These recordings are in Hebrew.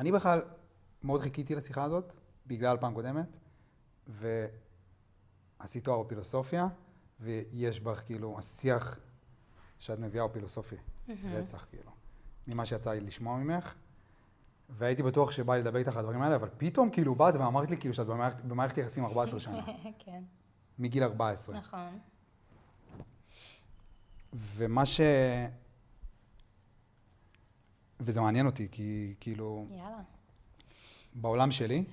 אני בכלל מאוד חיכיתי לשיחה הזאת, בגלל פעם קודמת, ועשית תואר בפילוסופיה, ויש בך כאילו, השיח שאת מביאה הוא פילוסופי, רצח כאילו, ממה שיצא לי לשמוע ממך, והייתי בטוח שבא לדבר איתך על הדברים האלה, אבל פתאום כאילו באת ואמרת לי כאילו שאת במערכת יחסים 14 שנה. כן. מגיל 14. נכון. ומה ש... וזה מעניין אותי, כי כאילו... יאללה. בעולם שלי,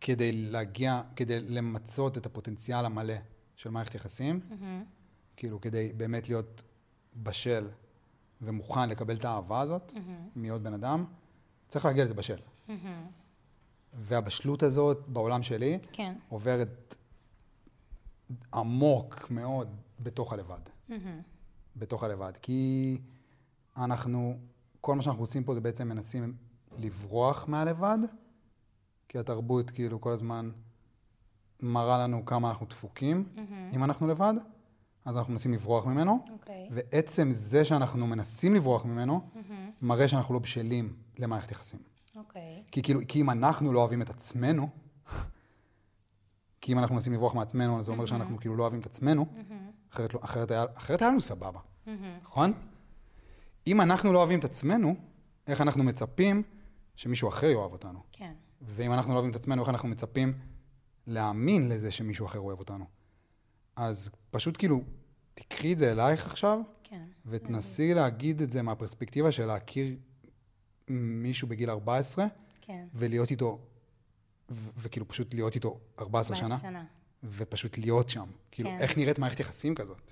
כדי להגיע, כדי למצות את הפוטנציאל המלא של מערכת יחסים, כאילו כדי באמת להיות בשל ומוכן לקבל את האהבה הזאת מעוד בן אדם, צריך להגיע לזה בשל. והבשלות הזאת בעולם שלי עוברת עמוק מאוד בתוך הלבד. בתוך הלבד, כי אנחנו, כל מה שאנחנו עושים פה זה בעצם מנסים לברוח מהלבד, כי התרבות כאילו כל הזמן מראה לנו כמה אנחנו דפוקים, אם אנחנו לבד, אז אנחנו מנסים לברוח ממנו, ועצם זה שאנחנו מנסים לברוח ממנו, מראה שאנחנו לא בשלים למערכת יחסים. כי כאילו, כי אם אנחנו לא אוהבים את עצמנו, כי אם אנחנו מנסים לברוח מעצמנו, אז זה אומר שאנחנו כאילו לא אוהבים את עצמנו, אחרת היה לנו סבבה, נכון? אם אנחנו לא אוהבים את עצמנו, איך אנחנו מצפים שמישהו אחר יאהב אותנו? כן. ואם אנחנו לא אוהבים את עצמנו, איך אנחנו מצפים להאמין לזה שמישהו אחר אוהב אותנו? אז פשוט כאילו, תקחי את זה אלייך עכשיו, כן. ותנסי להגיד את זה מהפרספקטיבה של להכיר מישהו בגיל 14, כן. ולהיות איתו, וכאילו פשוט להיות איתו 14 שנה, ופשוט להיות שם. כאילו, איך נראית מערכת יחסים כזאת?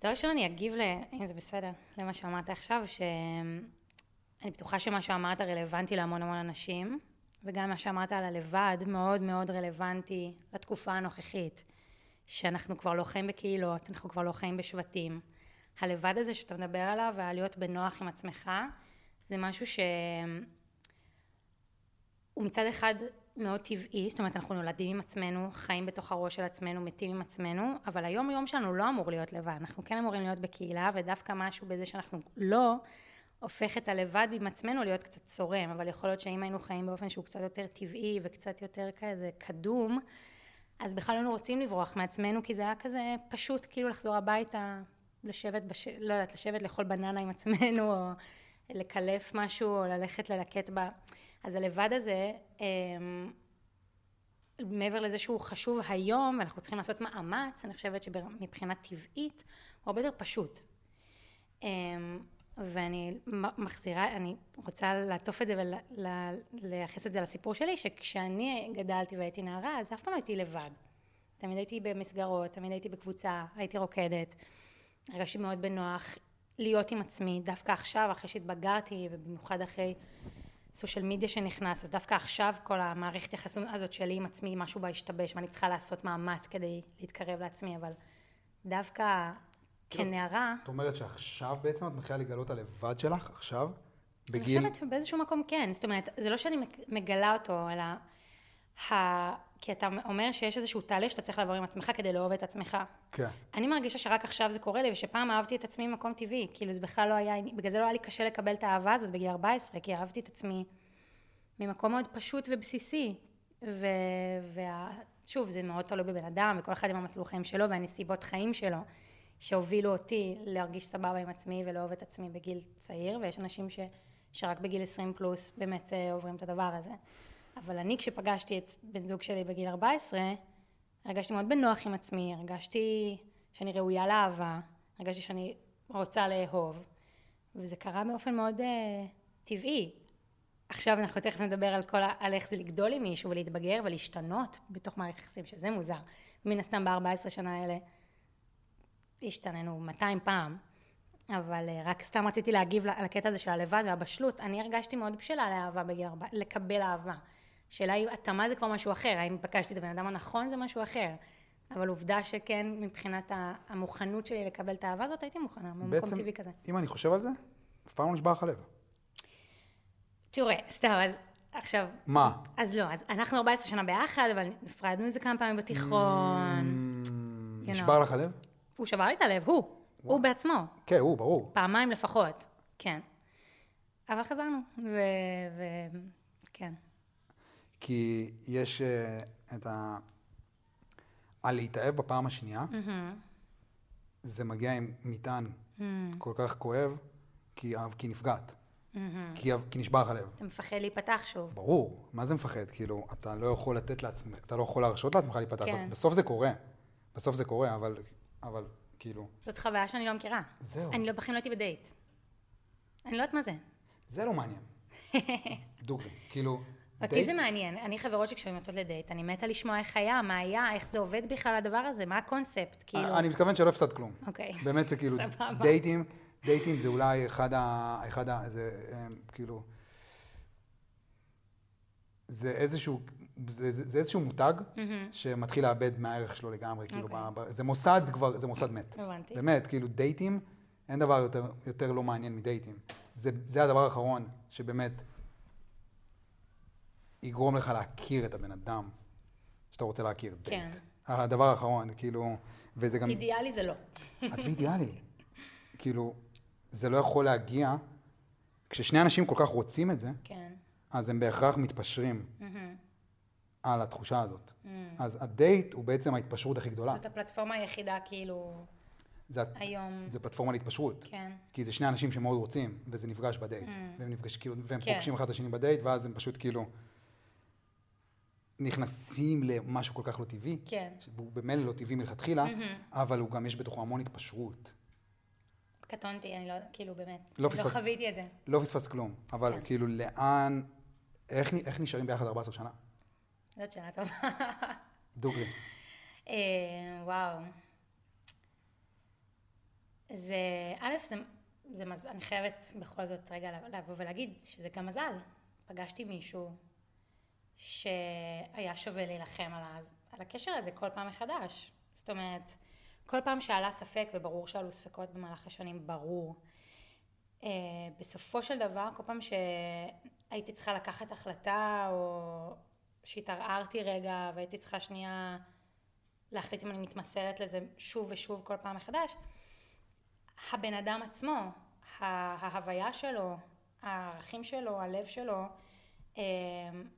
דבר ראשון, אני אגיב, אם זה בסדר, למה שאמרת עכשיו, שאני בטוחה שמה שאמרת רלוונטי להמון המון אנשים, וגם מה שאמרת על הלבד מאוד מאוד רלוונטי לתקופה הנוכחית, שאנחנו כבר לא חיים בקהילות, אנחנו כבר לא חיים בשבטים. הלבד הזה שאתה מדבר עליו, והלהיות בנוח עם עצמך, זה משהו שהוא מצד אחד מאוד טבעי, זאת אומרת, אנחנו נולדים עם עצמנו, חיים בתוך הראש של עצמנו, מתים עם עצמנו, אבל היום שלנו לא אמור להיות לבד, אנחנו כן אמורים להיות בקהילה, ודווקא משהו בזה שאנחנו לא הופך את הלבד עם עצמנו להיות קצת צורם, אבל יכול להיות שאם היינו חיים באופן שהוא קצת יותר טבעי וקצת יותר כזה קדום, אז בכלל היינו רוצים לברוח מעצמנו, כי זה היה כזה פשוט, כאילו לחזור הביתה, לשבת, לא יודעת, לשבת לאכול בננה עם עצמנו, או לקלף משהו, או ללכת ללקט בה. אז הלבד הזה, מעבר לזה שהוא חשוב היום, ואנחנו צריכים לעשות מאמץ, אני חושבת שמבחינה טבעית, הוא הרבה יותר פשוט. ואני מחזירה, אני רוצה לעטוף את זה ולייחס את זה לסיפור שלי, שכשאני גדלתי והייתי נערה, אז אף פעם לא הייתי לבד. תמיד הייתי במסגרות, תמיד הייתי בקבוצה, הייתי רוקדת, הרגשתי מאוד בנוח להיות עם עצמי, דווקא עכשיו, אחרי שהתבגרתי, ובמיוחד אחרי סושיאל מדיה שנכנס, אז דווקא עכשיו כל המערכת יחסים הזאת שלי עם עצמי, משהו בה השתבש, ואני צריכה לעשות מאמץ כדי להתקרב לעצמי, אבל דווקא כנערה... את אומרת שעכשיו בעצם את מתחילה לגלות הלבד שלך, עכשיו, בגיל... אני חושבת באיזשהו מקום כן, זאת אומרת, זה לא שאני מגלה אותו, אלא... כי אתה אומר שיש איזשהו תהליך שאתה צריך לעבור עם עצמך כדי לאהוב את עצמך. כן. אני מרגישה שרק עכשיו זה קורה לי, ושפעם אהבתי את עצמי במקום טבעי, כאילו זה בכלל לא היה, בגלל זה לא היה לי קשה לקבל את האהבה הזאת בגיל 14, כי אהבתי את עצמי ממקום מאוד פשוט ובסיסי, ושוב, זה מאוד תלוי בבן אדם, וכל אחד עם המסלול חיים שלו, והנסיבות חיים שלו, שהובילו אותי להרגיש סבבה עם עצמי ולאהוב את עצמי בגיל צעיר, ויש אנשים שרק בגיל 20 פלוס באמת עוברים את הדבר הזה. אבל אני כשפגשתי את בן זוג שלי בגיל 14, הרגשתי מאוד בנוח עם עצמי, הרגשתי שאני ראויה לאהבה, הרגשתי שאני רוצה לאהוב, וזה קרה באופן מאוד טבעי. עכשיו אנחנו תכף נדבר על איך זה לגדול עם מישהו ולהתבגר ולהשתנות בתוך מערכת יחסים, שזה מוזר. מן הסתם ב-14 שנה האלה השתננו 200 פעם, אבל רק סתם רציתי להגיב לקטע הזה של הלבד והבשלות. אני הרגשתי מאוד בשלה לאהבה בגיל 4, לקבל אהבה. שאלה היא, התאמה זה כבר משהו אחר, האם פגשתי את הבן אדם הנכון זה משהו אחר, אבל עובדה שכן, מבחינת המוכנות שלי לקבל את האהבה הזאת, הייתי מוכנה, במקום טבעי כזה. אם אני חושב על זה, אף פעם לא נשבר לך הלב. תראה, סתם, אז עכשיו... מה? אז לא, אז אנחנו 14 שנה ביחד, אבל נפרדנו איזה כמה פעמים בתיכון. נשבר לך הלב? הוא שבר לי את הלב, הוא בעצמו. כן, הוא, ברור. פעמיים לפחות, כן. אבל חזרנו, וכן. כי יש את ה... על להתאהב בפעם השנייה, זה מגיע עם מטען כל כך כואב, כי נפגעת. כי נשבר הלב. אתה מפחד להיפתח שוב. ברור. מה זה מפחד? כאילו, אתה לא יכול לתת לעצמך, אתה לא יכול להרשות לעצמך להיפתח. בסוף זה קורה. בסוף זה קורה, אבל כאילו... זאת חוויה שאני לא מכירה. זהו. אני לא בחיים לא הייתי בדייט. אני לא יודעת מה זה. זה לא מעניין. דוגרי. כאילו... אותי זה מעניין. אני חברות שכשהן יוצאות לדייט, אני מתה לשמוע איך היה, מה היה, איך זה עובד בכלל הדבר הזה, מה הקונספט, כאילו... אני מתכוון שלא הפסד כלום. אוקיי. באמת זה כאילו, דייטים זה אולי אחד ה... זה כאילו... זה איזשהו מותג שמתחיל לאבד מהערך שלו לגמרי, כאילו... זה מוסד כבר, זה מוסד מת. הבנתי. באמת, כאילו דייטים, אין דבר יותר לא מעניין מדייטים. זה הדבר האחרון שבאמת... יגרום לך להכיר את הבן אדם שאתה רוצה להכיר דייט. הדבר האחרון, כאילו, וזה גם... אידיאלי זה לא. אז זה אידיאלי. כאילו, זה לא יכול להגיע, כששני אנשים כל כך רוצים את זה, אז הם בהכרח מתפשרים על התחושה הזאת. אז הדייט הוא בעצם ההתפשרות הכי גדולה. זאת הפלטפורמה היחידה, כאילו, היום... זה פלטפורמה להתפשרות. כי זה שני אנשים שמאוד רוצים, וזה נפגש בדייט. והם פוגשים אחד השני בדייט, ואז הם פשוט כאילו... נכנסים למשהו כל כך לא טבעי, שהוא במילא לא טבעי מלכתחילה, אבל הוא גם יש בתוכו המון התפשרות. קטונתי, אני לא, כאילו באמת, לא חוויתי את זה. לא פספס כלום, אבל כאילו לאן, איך נשארים ביחד 14 שנה? זאת שנה טובה. דוגרי. וואו. זה, א', זה מזל, אני חייבת בכל זאת רגע לבוא ולהגיד שזה גם מזל. פגשתי מישהו, שהיה שווה להילחם על הקשר הזה כל פעם מחדש. זאת אומרת, כל פעם שעלה ספק, וברור שעלו ספקות במהלך השנים, ברור. בסופו של דבר, כל פעם שהייתי צריכה לקחת החלטה, או שהתערערתי רגע, והייתי צריכה שנייה להחליט אם אני מתמסרת לזה שוב ושוב כל פעם מחדש, הבן אדם עצמו, ההוויה שלו, הערכים שלו, הלב שלו,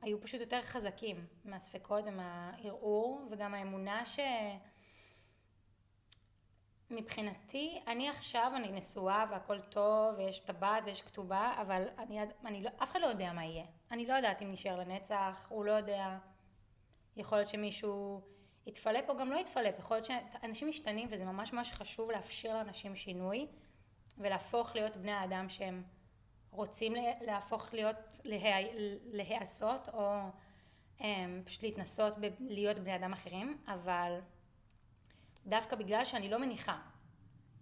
היו פשוט יותר חזקים מהספקות ומהערעור, וגם האמונה שמבחינתי, אני עכשיו, אני נשואה והכל טוב, ויש טבעת ויש כתובה, אבל אף אחד לא יודע מה יהיה. אני לא יודעת אם נשאר לנצח, הוא לא יודע. יכול להיות שמישהו יתפלפ או גם לא יתפלפ. יכול להיות שאנשים משתנים, וזה ממש ממש חשוב לאפשר לאנשים שינוי, ולהפוך להיות בני האדם שהם רוצים להפוך להיות, להיעשות, או פשוט להתנסות להיות בני אדם אחרים, אבל דווקא בגלל שאני לא מניחה,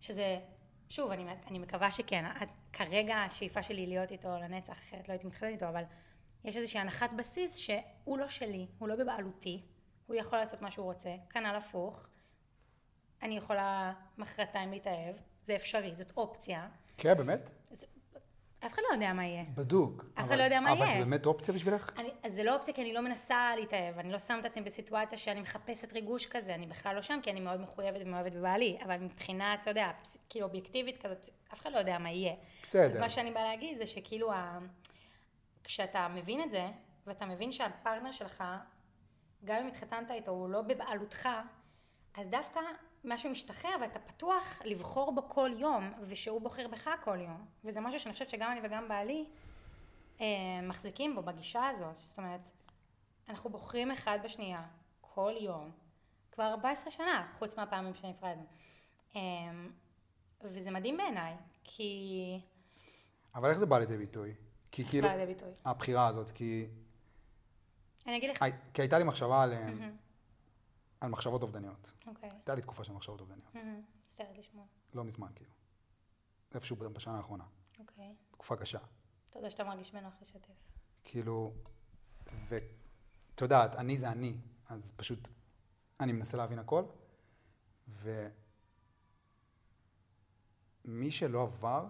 שזה, שוב, אני מקווה שכן, כרגע השאיפה שלי להיות איתו לנצח, אחרת לא הייתי מתחילת איתו, אבל יש איזושהי הנחת בסיס שהוא לא שלי, הוא לא בבעלותי, הוא יכול לעשות מה שהוא רוצה, כנ"ל הפוך, אני יכולה מחרתיים להתאהב, זה אפשרי, זאת אופציה. כן, באמת? אף אחד לא יודע מה יהיה. בדוק. אף אחד לא יודע מה יהיה. אבל זה באמת אופציה בשבילך? אז זה לא אופציה, כי אני לא מנסה להתאהב. אני לא שמה את עצמי בסיטואציה שאני מחפשת ריגוש כזה. אני בכלל לא שם, כי אני מאוד מחויבת ומאוהבת בבעלי. אבל מבחינה, אתה יודע, כאילו אובייקטיבית כזאת, אף אחד לא יודע מה יהיה. בסדר. אז מה שאני באה להגיד זה שכאילו, כשאתה מבין את זה, ואתה מבין שהפרטנר שלך, גם אם התחתנת איתו, הוא לא בבעלותך, אז דווקא משהו משתחרר, ואתה פתוח לבחור בו כל יום, ושהוא בוחר בך כל יום. וזה משהו שאני חושבת שגם אני וגם בעלי מחזיקים בו, בגישה הזאת. זאת אומרת, אנחנו בוחרים אחד בשנייה, כל יום, כבר 14 שנה, חוץ מהפעמים שנפרדנו. וזה מדהים בעיניי, כי... אבל איך זה בא לידי ביטוי? כי כאילו... בא לידי ביטוי. הבחירה הזאת, כי... אני אגיד לך... כי הייתה לי מחשבה על... על מחשבות אובדניות. אוקיי. הייתה לי תקופה של מחשבות אובדניות. סתרת לשמוע. לא מזמן, כאילו. איפשהו בשנה האחרונה. אוקיי. תקופה קשה. אתה יודע שאתה מרגיש בנוח לשתף. כאילו, ואתה יודעת, אני זה אני, אז פשוט אני מנסה להבין הכל, ומי שלא עבר,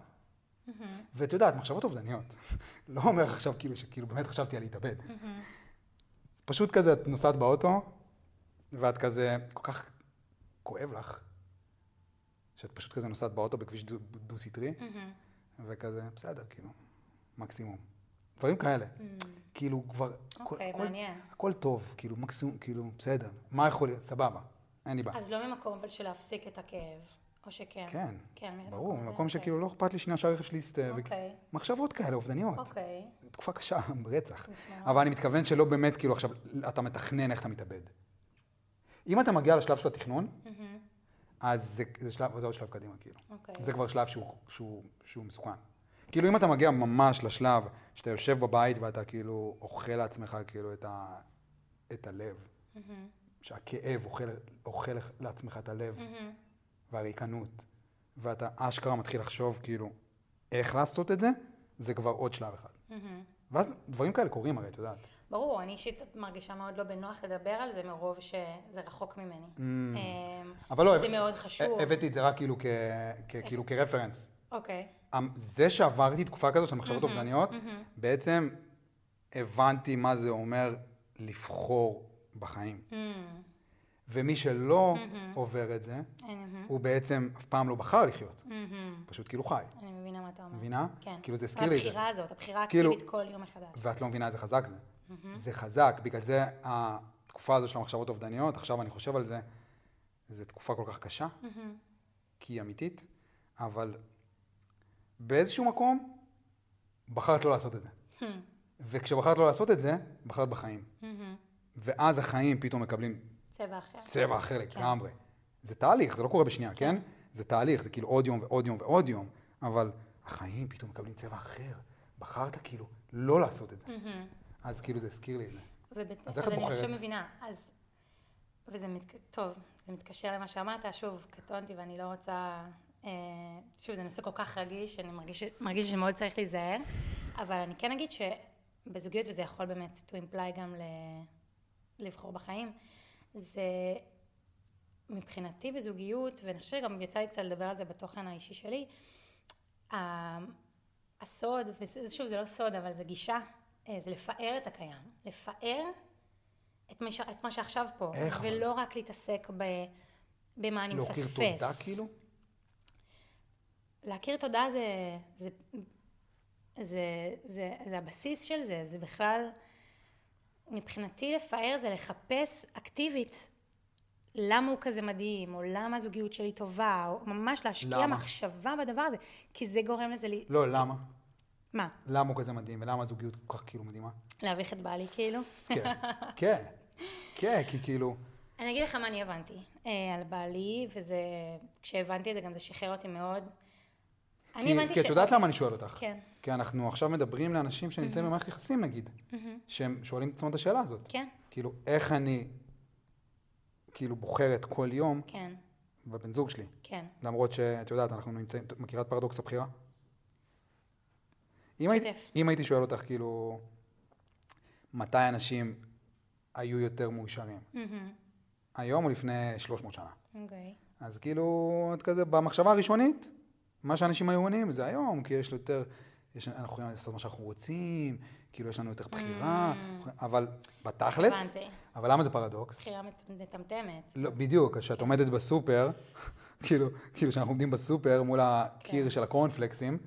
ואתה יודעת, מחשבות אובדניות. לא אומר עכשיו כאילו, שכאילו באמת חשבתי על להתאבד. פשוט כזה, את נוסעת באוטו, ואת כזה, כל כך כואב לך, שאת פשוט כזה נוסעת באוטו בכביש דו-סטרי, וכזה, בסדר, כאילו, מקסימום. דברים כאלה. כאילו כבר... אוקיי, מעניין. הכל טוב, כאילו מקסימום, כאילו בסדר. מה יכול להיות? סבבה. אין לי בעיה. אז לא ממקום אבל של להפסיק את הכאב, או שכן. כן. כן, ברור. ממקום שכאילו לא אכפת לי שנייה שהרכב שלי יסתובב. אוקיי. מחשבות כאלה, אובדניות. אוקיי. תקופה קשה, ברצח. אבל אני מתכוון שלא באמת, כאילו עכשיו, אתה מתכנן איך אתה מתאבד. אם אתה מגיע לשלב של התכנון, אז זה עוד שלב קדימה, כאילו. זה כבר שלב שהוא מסוכן. כאילו אם אתה מגיע ממש לשלב שאתה יושב בבית ואתה כאילו אוכל לעצמך כאילו את הלב, שהכאב אוכל לעצמך את הלב, והריקנות, ואתה אשכרה מתחיל לחשוב כאילו איך לעשות את זה, זה כבר עוד שלב אחד. ואז דברים כאלה קורים הרי, את יודעת. ברור, אני אישית מרגישה מאוד לא בנוח לדבר על זה מרוב שזה רחוק ממני. אבל לא, זה מאוד חשוב. הבאתי את זה רק כאילו כרפרנס. אוקיי. זה שעברתי תקופה כזאת של מחשבות אובדניות, בעצם הבנתי מה זה אומר לבחור בחיים. ומי שלא עובר את זה, הוא בעצם אף פעם לא בחר לחיות. פשוט כאילו חי. אני מבינה מה אתה אומר. מבינה? כן. כאילו זה הזכיר לי את זה. הבחירה הזאת, הבחירה הכתיבית כל יום מחדש. ואת לא מבינה איזה חזק זה. זה חזק, בגלל זה התקופה הזו של המחשבות אובדניות, עכשיו אני חושב על זה, זו תקופה כל כך קשה, כי היא אמיתית, אבל באיזשהו מקום בחרת לא לעשות את זה. וכשבחרת לא לעשות את זה, בחרת בחיים. ואז החיים פתאום מקבלים צבע אחר. צבע אחר לגמרי. זה תהליך, זה לא קורה בשנייה, כן? זה תהליך, זה כאילו עוד יום ועוד יום ועוד יום, אבל החיים פתאום מקבלים צבע אחר. בחרת כאילו לא לעשות את זה. אז כאילו זה הזכיר לי את זה. אז איך את בוחרת? אז אני עכשיו מבינה. וזה טוב, זה מתקשר למה שאמרת. שוב, קטונתי ואני לא רוצה... שוב, זה נושא כל כך רגיש, אני מרגיש שמאוד צריך להיזהר. אבל אני כן אגיד שבזוגיות, וזה יכול באמת to imply גם לבחור בחיים, זה מבחינתי בזוגיות, ואני חושב שגם יצא לי קצת לדבר על זה בתוכן האישי שלי, הסוד, ושוב, זה לא סוד, אבל זה גישה, זה לפאר את הקיים, לפאר את מה שעכשיו פה, ולא רק להתעסק במה אני מפספס. להכיר תודה כאילו? להכיר תודה זה הבסיס של זה, זה בכלל, מבחינתי לפאר זה לחפש אקטיבית למה הוא כזה מדהים, או למה הזוגיות שלי טובה, או ממש להשקיע מחשבה בדבר הזה, כי זה גורם לזה לי... לא, למה? מה? למה הוא כזה מדהים, ולמה הזוגיות כל כך כאילו מדהימה? להביך את בעלי כאילו. כן, כן, כן, כי כאילו... אני אגיד לך מה אני הבנתי על בעלי, וזה, כשהבנתי את זה גם זה שחרר אותי מאוד. אני הבנתי ש... כי את יודעת למה אני שואל אותך? כן. כי אנחנו עכשיו מדברים לאנשים שנמצאים במערכת יחסים נגיד, שהם שואלים את עצמם את השאלה הזאת. כן. כאילו, איך אני כאילו בוחרת כל יום בבן זוג שלי? כן. למרות שאת יודעת, אנחנו נמצאים, מכירת פרדוקס הבחירה? אם הייתי שואל אותך, כאילו, מתי אנשים היו יותר מאושרים? היום או לפני 300 שנה? אוקיי. אז כאילו, את כזה, במחשבה הראשונית, מה שאנשים היו עונים זה היום, כי יש לו יותר, אנחנו יכולים לעשות מה שאנחנו רוצים, כאילו יש לנו יותר בחירה, אבל בתכלס, אבל למה זה פרדוקס? בחירה מטמטמת. בדיוק, כשאת עומדת בסופר, כאילו, כשאנחנו עומדים בסופר מול הקיר של הקורנפלקסים,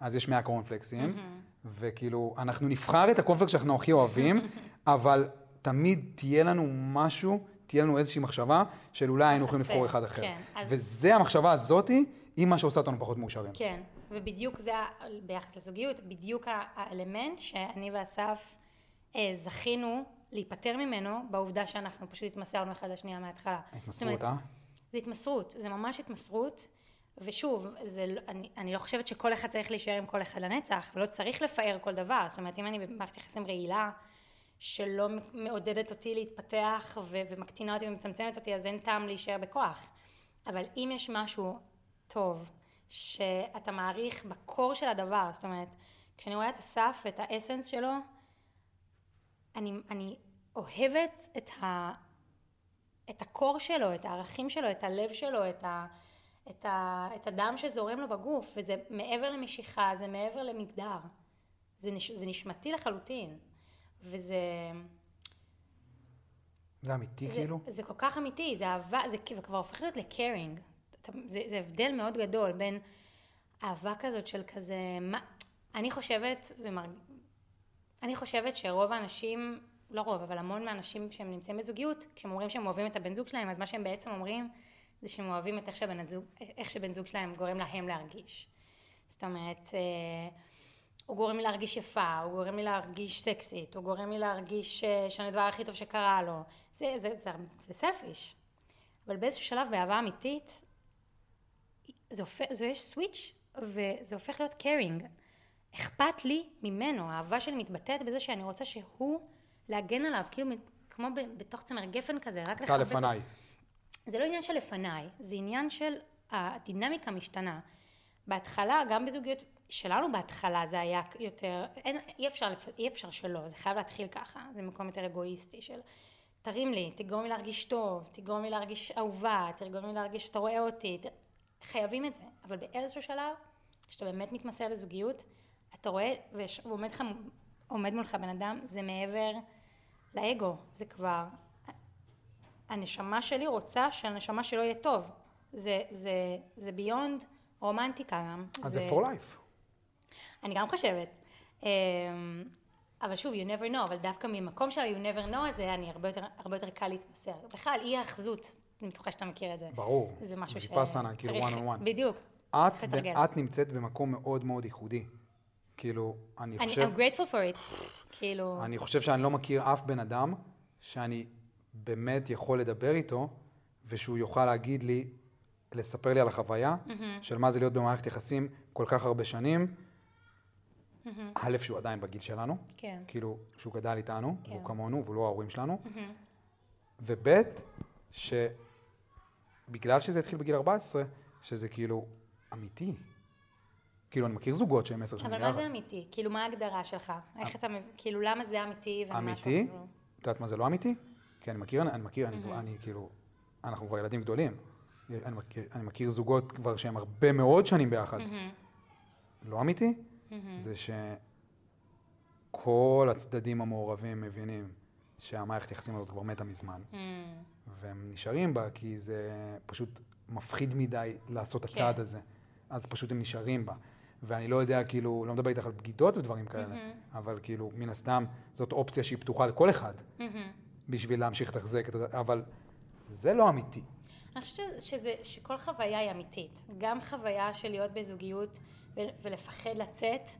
אז יש 100 קורנפלקסים, וכאילו, אנחנו נבחר את הקורנפלקס שאנחנו הכי אוהבים, אבל תמיד תהיה לנו משהו, תהיה לנו איזושהי מחשבה, של אולי היינו יכולים לבחור אחד אחר. וזה המחשבה הזאת, היא מה שעושה אותנו פחות מאושרים. כן, ובדיוק זה, ביחס לזוגיות, בדיוק האלמנט שאני ואסף זכינו להיפטר ממנו, בעובדה שאנחנו פשוט התמסרנו אחד לשנייה מההתחלה. התמסרות, זה התמסרות, זה ממש התמסרות, ושוב, אני לא חושבת שכל אחד צריך להישאר עם כל אחד לנצח, ולא צריך לפאר כל דבר. זאת אומרת, אם אני במערכת יחסים רעילה, שלא מעודדת אותי להתפתח, ומקטינה אותי ומצמצמת אותי, אז אין טעם להישאר בכוח. אבל אם יש משהו טוב, שאתה מעריך בקור של הדבר, זאת אומרת, כשאני רואה את הסף ואת האסנס שלו, אני אוהבת את הקור שלו, את הערכים שלו, את הלב שלו, את הדם שזורם לו בגוף, וזה מעבר למשיכה, זה מעבר למגדר. זה נשמתי לחלוטין. וזה... זה אמיתי כאילו? זה כל כך אמיתי, זה אהבה, זה כבר הופך להיות לקרינג. זה הבדל מאוד גדול בין אהבה כזאת של כזה, אני חושבת שרוב האנשים, לא רוב, אבל המון מהאנשים שהם נמצאים בזוגיות, כשהם אומרים שהם אוהבים את הבן זוג שלהם, אז מה שהם בעצם אומרים, זה שהם אוהבים את איך שבן זוג שלהם גורם להם להרגיש. זאת אומרת, הוא גורם לי להרגיש יפה, הוא גורם לי להרגיש סקסית, הוא גורם לי להרגיש שאני הדבר הכי טוב שקרה לו. זה סלפיש. אבל באיזשהו שלב, באהבה אמיתית, זה יש סוויץ' וזה הופך להיות קרינג. אכפת לי ממנו, האהבה שלי מתבטאת בזה שאני רוצה שהוא להגן עליו, כאילו כמו בתוך צמר גפן כזה, רק לחבק. לפניי. זה לא עניין של לפניי, זה עניין של הדינמיקה משתנה. בהתחלה, גם בזוגיות שלנו בהתחלה זה היה יותר, אי אפשר שלא, זה חייב להתחיל ככה, זה מקום יותר אגואיסטי של תרים לי, תגרום לי להרגיש טוב, תגרום לי להרגיש אהובה, תגרום לי להרגיש שאתה רואה אותי, חייבים את זה, אבל באיזשהו שלב, כשאתה באמת מתמסע לזוגיות, אתה רואה, ועומד מולך בן אדם, זה מעבר לאגו, זה כבר, הנשמה שלי רוצה שהנשמה שלו יהיה טוב, זה ביונד רומנטיקה גם. אז זה for life. אני גם חושבת, אבל שוב, you never know, אבל דווקא ממקום של you never know הזה, אני הרבה יותר קל להתמסר. בכלל, אי האחזות, אני בטוחה שאתה מכיר את זה. ברור. זה משהו ש... ויפאסנה, כאילו one on one. בדיוק. את נמצאת במקום מאוד מאוד ייחודי. כאילו, אני חושב... I'm grateful for it. כאילו... אני חושב שאני לא מכיר אף בן אדם, שאני באמת יכול לדבר איתו, ושהוא יוכל להגיד לי, לספר לי על החוויה, של מה זה להיות במערכת יחסים כל כך הרבה שנים, א' שהוא עדיין בגיל שלנו, כאילו שהוא גדל איתנו, והוא כמונו, והוא לא ההורים שלנו, וב' שבגלל שזה התחיל בגיל 14, שזה כאילו אמיתי. כאילו אני מכיר זוגות שהם 10 שנים. אבל מה זה אמיתי? כאילו מה ההגדרה שלך? איך אתה, כאילו למה זה אמיתי? אמיתי? את יודעת מה זה לא אמיתי? כי אני מכיר, כאילו, אנחנו כבר ילדים גדולים. אני מכיר זוגות כבר שהם הרבה מאוד שנים ביחד. לא אמיתי? זה שכל הצדדים המעורבים מבינים שהמערכת יחסים הזאת כבר מתה מזמן. והם נשארים בה כי זה פשוט מפחיד מדי לעשות הצעד הזה. אז פשוט הם נשארים בה. ואני לא יודע, כאילו, לא מדבר איתך על בגידות ודברים כאלה, אבל כאילו, מן הסתם, זאת אופציה שהיא פתוחה לכל אחד, בשביל להמשיך תחזק, אבל זה לא אמיתי. אני חושבת שכל חוויה היא אמיתית. גם חוויה של להיות בזוגיות ולפחד לצאת,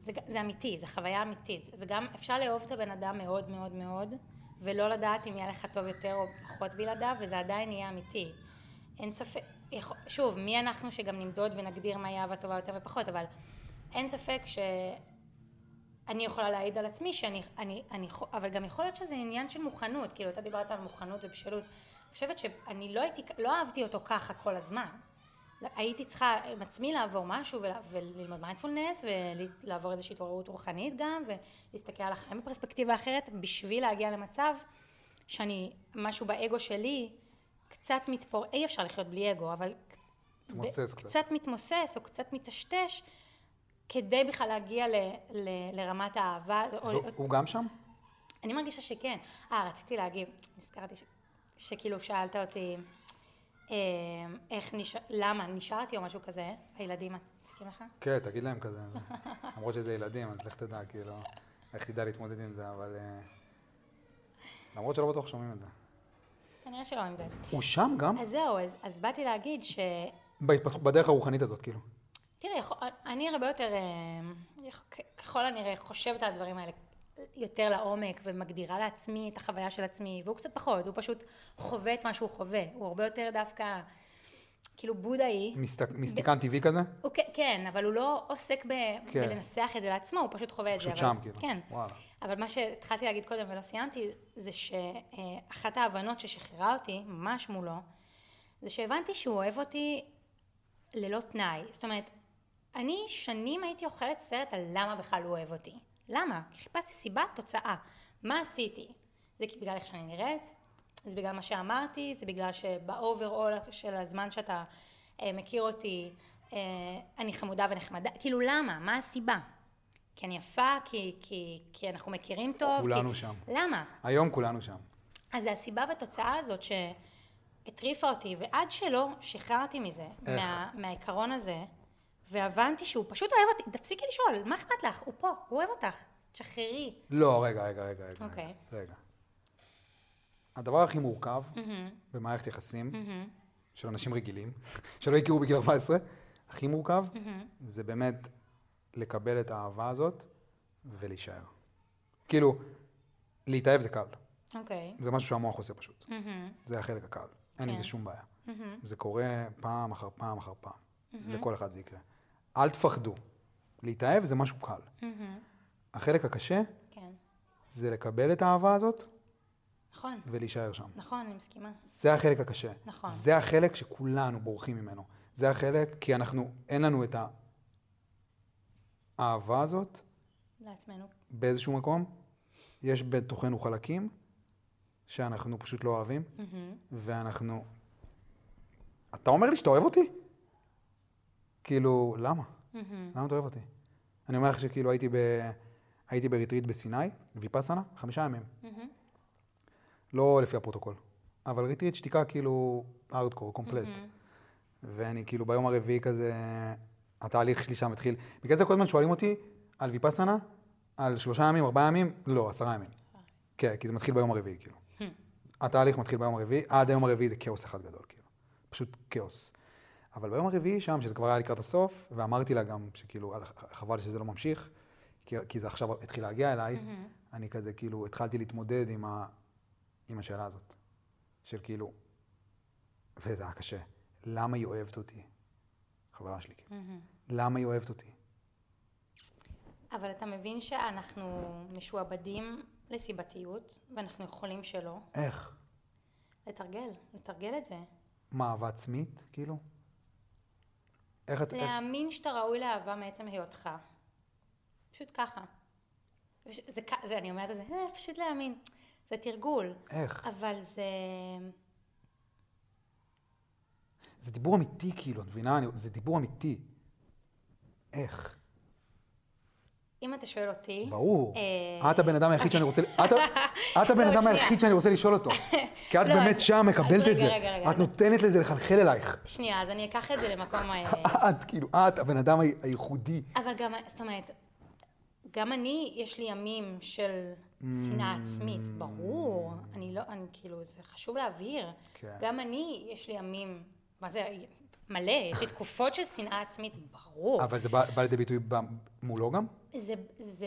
זה אמיתי, זה חוויה אמיתית. וגם אפשר לאהוב את הבן אדם מאוד מאוד מאוד, ולא לדעת אם יהיה לך טוב יותר או פחות בלעדיו, וזה עדיין יהיה אמיתי. אין ספק, שוב, מי אנחנו שגם נמדוד ונגדיר מה יהיה אהבה טובה יותר ופחות, אבל אין ספק שאני יכולה להעיד על עצמי, אבל גם יכול להיות שזה עניין של מוכנות, כאילו אתה דיברת על מוכנות ובשלות, אני חושבת שאני לא אהבתי אותו ככה כל הזמן. הייתי צריכה עם עצמי לעבור משהו וללמוד מיינדפולנס ולעבור איזושהי התעוררות רוחנית גם ולהסתכל על החיים בפרספקטיבה אחרת בשביל להגיע למצב שאני, משהו באגו שלי קצת מתפורר, אי אפשר לחיות בלי אגו, אבל קצת מתמוסס או קצת מתשתש כדי בכלל להגיע לרמת האהבה. הוא גם שם? אני מרגישה שכן. רציתי להגיב, נזכרתי שכאילו שאלת אותי למה נשארתי או משהו כזה, הילדים מצליחים לך? כן, תגיד להם כזה, למרות שזה ילדים, אז לך תדע, כאילו, איך תדע להתמודד עם זה, אבל למרות שלא בטוח שומעים את זה. כנראה שלא עם זה. הוא שם גם? אז זהו, אז באתי להגיד ש... בדרך הרוחנית הזאת, כאילו. תראה, אני הרבה יותר, ככל הנראה, חושבת על הדברים האלה, יותר לעומק ומגדירה לעצמי את החוויה של עצמי, והוא קצת פחות, הוא פשוט חווה את מה שהוא חווה, הוא הרבה יותר דווקא, כאילו בודהי. מיסטיקן טבעי כזה? כן, אבל הוא לא עוסק בלנסח את זה לעצמו, הוא פשוט חווה את זה. פשוט שם כאילו. כן. אבל מה שהתחלתי להגיד קודם ולא סיימתי, זה שאחת ההבנות ששחררה אותי, ממש מולו, זה שהבנתי שהוא אוהב אותי ללא תנאי. זאת אומרת, אני שנים הייתי אוכלת סרט על למה בכלל הוא אוהב אותי. למה? כי חיפשתי סיבה, תוצאה. מה עשיתי? זה בגלל איך שאני נראית, זה בגלל מה שאמרתי, זה בגלל שבאוברול של הזמן שאתה מכיר אותי, אני חמודה ונחמדה. כאילו למה? מה הסיבה? כי אני יפה, כי אנחנו מכירים טוב. כולנו שם. למה? היום כולנו שם. אז זה הסיבה והתוצאה הזאת שהטריפה אותי, ועד שלא שחררתי מזה, מהעיקרון הזה, והבנתי שהוא פשוט אוהב אותי, תפסיקי לשאול, מה אכפת לך? הוא פה, הוא אוהב אותך, תשחררי. לא, רגע. אוקיי. רגע. הדבר הכי מורכב במערכת יחסים, של אנשים רגילים, שלא הכירו בגיל 14, הכי מורכב, זה באמת לקבל את האהבה הזאת ולהישאר. כאילו, להתאהב זה קל. אוקיי. זה משהו שהמוח עושה פשוט. זה החלק הקל. אין עם זה שום בעיה. זה קורה פעם אחר פעם אחר פעם. לכל אחד זה יקרה. אל תפחדו. להתאהב זה משהו קל. החלק הקשה, זה לקבל את האהבה הזאת, נכון. ולהישאר שם. נכון, אני מסכימה. זה החלק הקשה. נכון. זה החלק שכולנו בורחים ממנו. זה החלק, כי אנחנו, אין לנו את האהבה הזאת. לעצמנו. באיזשהו מקום. יש בתוכנו חלקים, שאנחנו פשוט לא אוהבים, ואנחנו... אתה אומר לי שאתה אוהב אותי? כאילו, למה? למה אתה אוהב אותי? אני אומר לך שכאילו הייתי בריטריט בסיני, ויפאסנה, 5 ימים. לא לפי הפרוטוקול, אבל ריטריט שתיקה כאילו הארדקור, קומפלט. ואני כאילו ביום הרביעי כזה, התהליך שלי שם התחיל. בגלל זה כל הזמן שואלים אותי על ויפאסנה, על 3 ימים, 4 ימים, לא, 10 ימים. כן, כי זה מתחיל ביום הרביעי כאילו. התהליך מתחיל ביום הרביעי, עד היום הרביעי זה כאוס אחד גדול כאילו. פשוט כאוס. אבל ביום הרביעי שם, שזה כבר היה לקראת הסוף, ואמרתי לה גם שכאילו, חבל שזה לא ממשיך, כי זה עכשיו התחיל להגיע אליי, אני כזה כאילו התחלתי להתמודד עם השאלה הזאת, של כאילו, וזה היה קשה, למה היא אוהבת אותי? חברה שלי, כאילו. למה היא אוהבת אותי? אבל אתה מבין שאנחנו משועבדים לסיבתיות, ואנחנו יכולים שלא. איך? לתרגל את זה. מה, אהבה עצמית, כאילו? להאמין שאתה ראוי לאהבה מעצם היותך. פשוט ככה. זה, אני אומרת את זה, פשוט להאמין. זה תרגול. איך? אבל זה... זה דיבור אמיתי כאילו, נבינה? זה דיבור אמיתי. איך? אם אתה שואל אותי... ברור. את הבן אדם היחיד שאני רוצה... את הבן אדם היחיד שאני רוצה לשאול אותו. כי את באמת שם מקבלת את זה. את נותנת לזה לחלחל אלייך. שנייה, אז אני אקח את זה למקום... את כאילו, את הבן אדם הייחודי. אבל גם, זאת אומרת, גם אני, יש לי ימים של... שנאה עצמית, ברור, אני כאילו, זה חשוב להבהיר, גם אני, יש לי ימים, מה זה, מלא, יש לי תקופות של שנאה עצמית, ברור. אבל זה בא לידי ביטוי מולו גם? זה,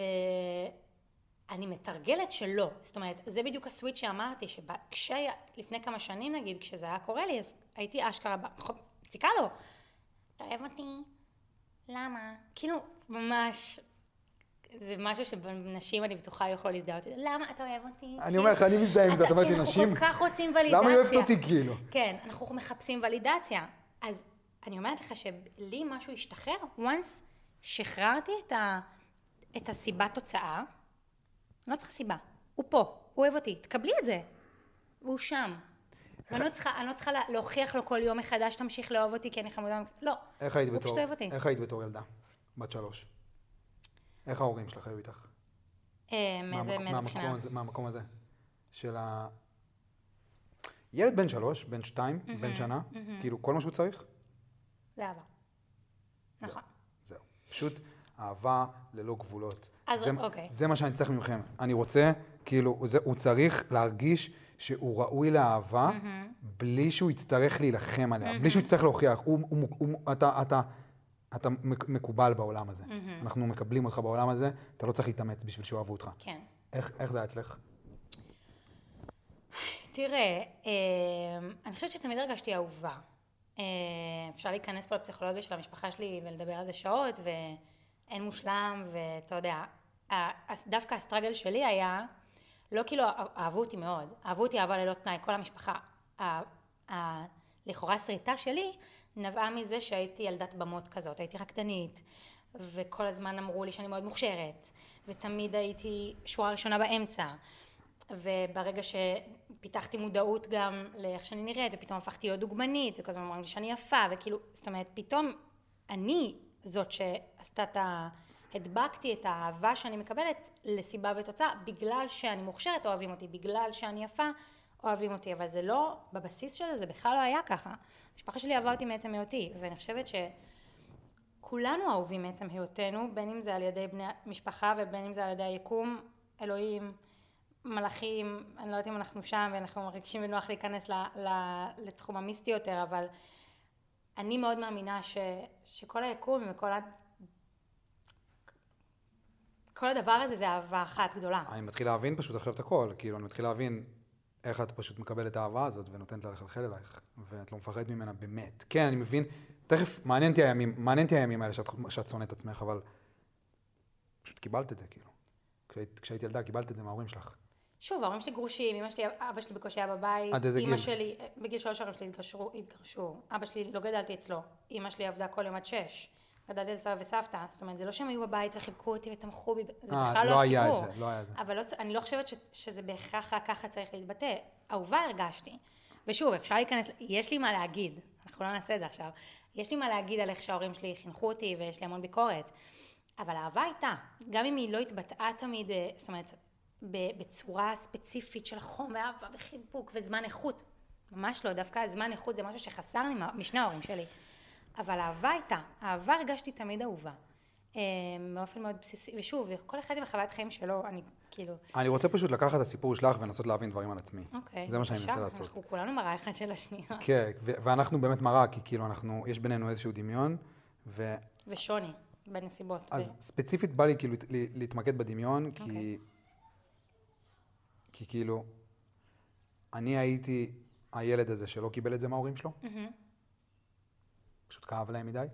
אני מתרגלת שלא, זאת אומרת, זה בדיוק הסוויט שאמרתי, שלפני כמה שנים נגיד, כשזה היה קורה לי, אז הייתי אשכרה, פסיקה לו, אתה אוהב אותי, למה? כאילו, ממש... זה משהו שנשים אני בטוחה יכולה להזדהה אותי. למה אתה אוהב אותי? אני אומר לך, אני מזדהה עם זה, אתה אומרת לי נשים. אנחנו כל כך רוצים ולידציה. למה היא אוהבת אותי כאילו? כן, אנחנו מחפשים ולידציה. אז אני אומרת לך שלי משהו השתחרר, once שחררתי את הסיבה תוצאה, אני לא צריכה סיבה, הוא פה, הוא אוהב אותי, תקבלי את זה. והוא שם. אני לא צריכה להוכיח לו כל יום מחדש, תמשיך לאהוב אותי כי אני חמודה. לא, הוא פשוט אוהב אותי. איך היית בתור ילדה, בת 3? איך ההורים שלך היו איתך? מהמקום הזה, של ה... ילד בן 3, בן 2, בן שנה, כאילו כל מה שהוא צריך? זה אהבה. נכון. זהו. פשוט אהבה ללא גבולות. אז אוקיי. זה מה שאני צריך ממכם. אני רוצה, כאילו, הוא צריך להרגיש שהוא ראוי לאהבה, בלי שהוא יצטרך להילחם עליה, בלי שהוא יצטרך להוכיח. אתה מקובל בעולם הזה. אנחנו מקבלים אותך בעולם הזה, אתה לא צריך להתאמץ בשביל שאוהבו אותך. כן. איך זה היה אצלך? תראה, אני חושבת שתמיד הרגשתי אהובה. אפשר להיכנס פה לפסיכולוגיה של המשפחה שלי ולדבר על זה שעות, ואין מושלם, ואתה יודע, דווקא הסטרגל שלי היה, לא כאילו אהבו אותי מאוד, אהבו אותי אהבה ללא תנאי, כל המשפחה. לכאורה הסריטה שלי, נבעה מזה שהייתי ילדת במות כזאת, הייתי רקדנית, וכל הזמן אמרו לי שאני מאוד מוכשרת, ותמיד הייתי שורה ראשונה באמצע, וברגע שפיתחתי מודעות גם לאיך שאני נראית, ופתאום הפכתי להיות דוגמנית, וכל הזמן אמרו לי שאני יפה, וכאילו, זאת אומרת, פתאום אני זאת שעשתה הדבקתי את האהבה שאני מקבלת לסיבה ותוצאה, בגלל שאני מוכשרת אוהבים אותי, בגלל שאני יפה אוהבים אותי, אבל זה לא, בבסיס של זה בכלל לא היה ככה. המשפחה שלי אהבה אותי מעצם היותי, ואני חושבת כולנו אהובים מעצם היותנו, בין אם זה על ידי בני משפחה ובין אם זה על ידי היקום, אלוהים, מלאכים, אני לא יודעת אם אנחנו שם ואנחנו מרגישים ונוח להיכנס לתחום המיסטי יותר, אבל אני מאוד מאמינה שכל היקום וכל כל הדבר הזה זה אהבה אחת גדולה. אני מתחיל להבין פשוט עכשיו את הכל, כאילו אני מתחיל להבין איך את פשוט מקבלת את האהבה הזאת ונותנת לה לחלחל אלייך, ואת לא מפחדת ממנה באמת. כן, אני מבין, תכף מעניין אותי הימים האלה שאת שונאת את עצמך, אבל פשוט קיבלת את זה כאילו. כשהייתי ילדה קיבלת את זה מההורים שלך. שוב, ההורים שלי גרושים, אמא שלי, אבא שלי בקושי היה בבית, אמא שלי, בגיל 3 ההורים שלי התגרשו, אבא שלי לא גדלתי אצלו, אמא שלי עבדה כל יום עד 6. גדלתי לסבא וסבתא, זאת אומרת, זה לא שהם היו בבית וחיבקו אותי ותמכו בי, זה בכלל לא הסיפור. לא היה את זה. אבל אני לא חושבת שזה בהכרח ככה צריך להתבטא. אהובה הרגשתי. ושוב, אפשר להיכנס, יש לי מה להגיד, אנחנו לא נעשה את זה עכשיו, יש לי מה להגיד על איך שההורים שלי חינכו אותי ויש לי המון ביקורת, אבל האהבה הייתה, גם אם היא לא התבטאה תמיד, זאת אומרת, בצורה ספציפית של חום ואהבה וחיבוק וזמן איכות, ממש לא, דווקא זמן איכות זה משהו שחסר לי משני ההורים שלי. אבל האהבה הייתה, האהבה הרגשתי תמיד אהובה, באופן מאוד בסיסי, ושוב, כל אחד עם החוויית חיים שלו, אני כאילו... אני רוצה פשוט לקחת את הסיפור שלך ולנסות להבין דברים על עצמי. אוקיי. זה מה שאני מנסה לעשות. אנחנו כולנו מראה אחד של השנייה. כן, ואנחנו באמת מראה, כי כאילו אנחנו, יש בינינו איזשהו דמיון, ו... ושוני, בנסיבות. אז ספציפית בא לי כאילו להתמקד בדמיון, כי כאילו, אני הייתי הילד הזה שלא קיבל את זה מההורים שלו, פשוט כאב להם מדי,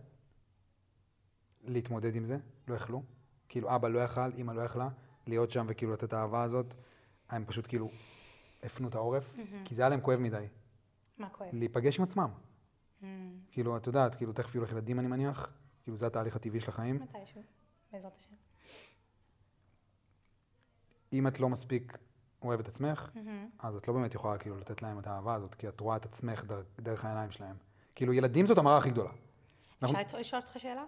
להתמודד עם זה, לא אכלו, כאילו אבא לא אכל, אמא לא אכלה, להיות שם וכאילו לתת האהבה הזאת, הם פשוט כאילו הפנו את העורף, כי זה היה להם כואב מדי. מה כואב? להיפגש עם עצמם. כאילו, את יודעת, כאילו תכף יהיו לך ילדים אני מניח, כאילו זה התהליך הטבעי של החיים. מתישהו, בעזרת השם. אם את לא מספיק אוהבת את עצמך, אז את לא באמת יכולה כאילו לתת להם את האהבה הזאת, כי את רואה את עצמך דרך העיניים שלהם. כאילו, ילדים זאת המראה הכי גדולה. אפשר לשאול אותך שאלה?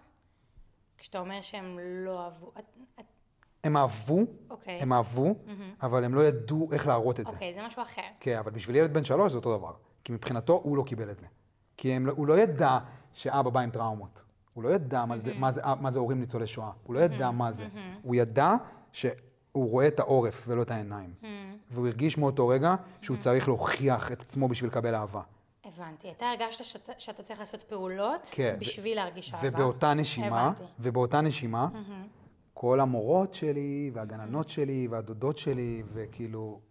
כשאתה אומר שהם לא אהבו... הם אהבו, אבל הם לא ידעו איך להראות את זה. אוקיי, זה משהו אחר. כן, אבל בשביל ילד בן 3 זה אותו דבר. כי מבחינתו הוא לא קיבל את זה. כי הוא לא ידע שאבא בא עם טראומות. הוא לא ידע מה זה הורים ניצולי שואה. הוא לא ידע מה זה. הוא ידע שהוא רואה את העורף ולא את העיניים. והוא הרגיש מאותו רגע שהוא צריך להוכיח את עצמו בשביל לקבל אהבה. הבנתי, אתה הרגשת שאתה צריך לעשות פעולות בשביל להרגיש אהבה. ובאותה נשימה, כל המורות שלי והגננות שלי והדודות שלי וכאילו,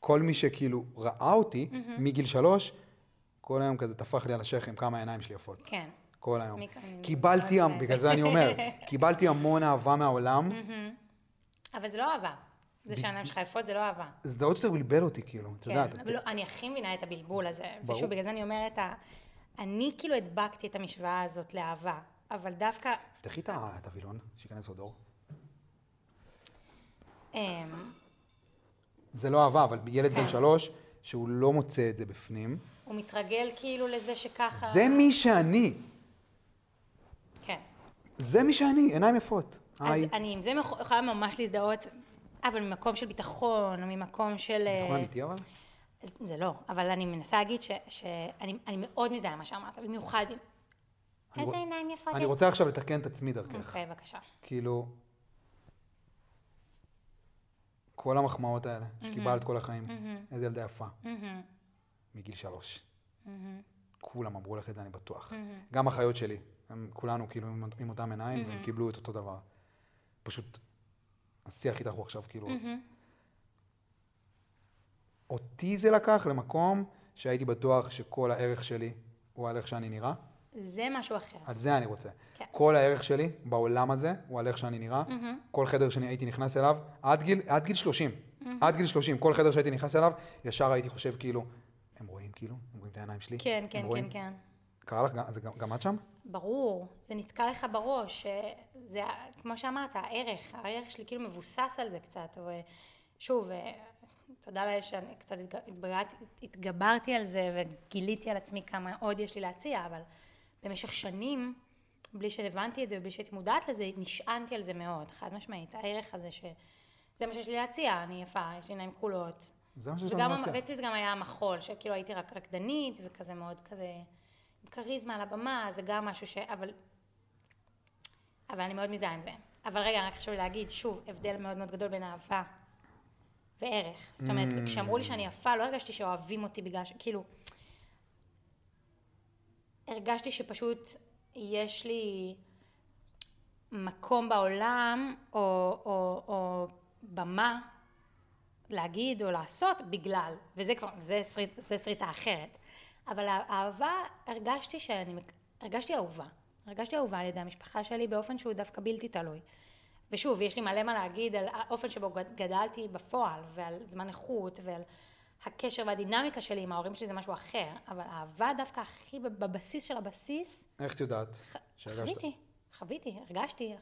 כל מי שכאילו ראה אותי מגיל 3, כל היום כזה תפח לי על השכם כמה העיניים שלי יפות. כן. כל היום. בגלל זה אני אומר, קיבלתי המון אהבה מהעולם. אבל זה לא אהבה. זה שהעיניים שלך יפות, זה לא אהבה. זה עוד יותר בלבל אותי, כאילו, אתה יודעת. כן, אבל אני הכי מבינה את הבלבול הזה. ושוב, בגלל זה אני אומרת, אני כאילו הדבקתי את המשוואה הזאת לאהבה, אבל דווקא... תפתחי את הווילון, שיכנס עוד אור. זה לא אהבה, אבל ילד בן 3, שהוא לא מוצא את זה בפנים. הוא מתרגל כאילו לזה שככה... זה מי שאני. כן. זה מי שאני, עיניים יפות. אז אני עם זה יכולה ממש להזדהות... אבל ממקום של ביטחון, או ממקום של... ביטחון אמיתי אבל? זה לא, אבל אני מנסה להגיד שאני מאוד מזדהה מה שאמרת, במיוחד עם... איזה עיניים יפות יש? אני רוצה עכשיו לתקן את עצמי דרכך. אוקיי, בבקשה. כאילו... כל המחמאות האלה, שקיבלת כל החיים, איזה ילדה יפה. מגיל 3. כולם אמרו לך את זה, אני בטוח. גם החיות שלי, הם כולנו כאילו עם אותם עיניים, והם קיבלו את אותו דבר. פשוט... השיח איתך הוא עכשיו כאילו... אותי זה לקח למקום שהייתי בטוח שכל הערך שלי הוא על איך שאני נראה. זה משהו אחר. על זה אני רוצה. כן. כל הערך שלי בעולם הזה הוא על איך שאני נראה. כל חדר שאני הייתי נכנס אליו, עד גיל 30, כל חדר שהייתי נכנס אליו, ישר הייתי חושב כאילו, הם רואים את העיניים שלי. כן. קרא לך, זה גם את שם? ברור, זה נתקע לך בראש, זה, כמו שאמרת, הערך שלי כאילו מבוסס על זה קצת, ושוב, תודה לה שאני קצת התגברתי על זה וגיליתי על עצמי כמה עוד יש לי להציע, אבל במשך שנים, בלי שהבנתי את זה ובלי שהייתי מודעת לזה, נשענתי על זה מאוד, חד משמעית, הערך הזה שזה מה שיש לי להציע, אני יפה, יש לי עיניים כחולות. זה מה שיש לי להציע. בעצם זה גם היה המחול, שכאילו הייתי רק רקדנית וכזה מאוד כזה... כריזמה על הבמה, זה גם משהו ש... אבל אבל אני מאוד מזדהה עם זה. אבל רגע, רק חשוב לי להגיד, שוב, הבדל מאוד מאוד גדול בין אהבה וערך. זאת אומרת, כשאמרו לי שאני יפה, לא הרגשתי שאוהבים אותי בגלל ש... כאילו... הרגשתי שפשוט יש לי מקום בעולם, או במה, להגיד או לעשות בגלל, וזה כבר, זה סריטה אחרת. אבל האהבה, הרגשתי אהובה. הרגשתי אהובה על ידי המשפחה שלי באופן שהוא דווקא בלתי תלוי. ושוב, יש לי מלא מה להגיד על האופן שבו גדלתי בפועל, ועל זמן איכות, ועל הקשר והדינמיקה שלי עם ההורים שלי, זה משהו אחר. אבל האהבה דווקא הכי בבסיס של הבסיס... איך את יודעת? חוויתי, הרגשתי.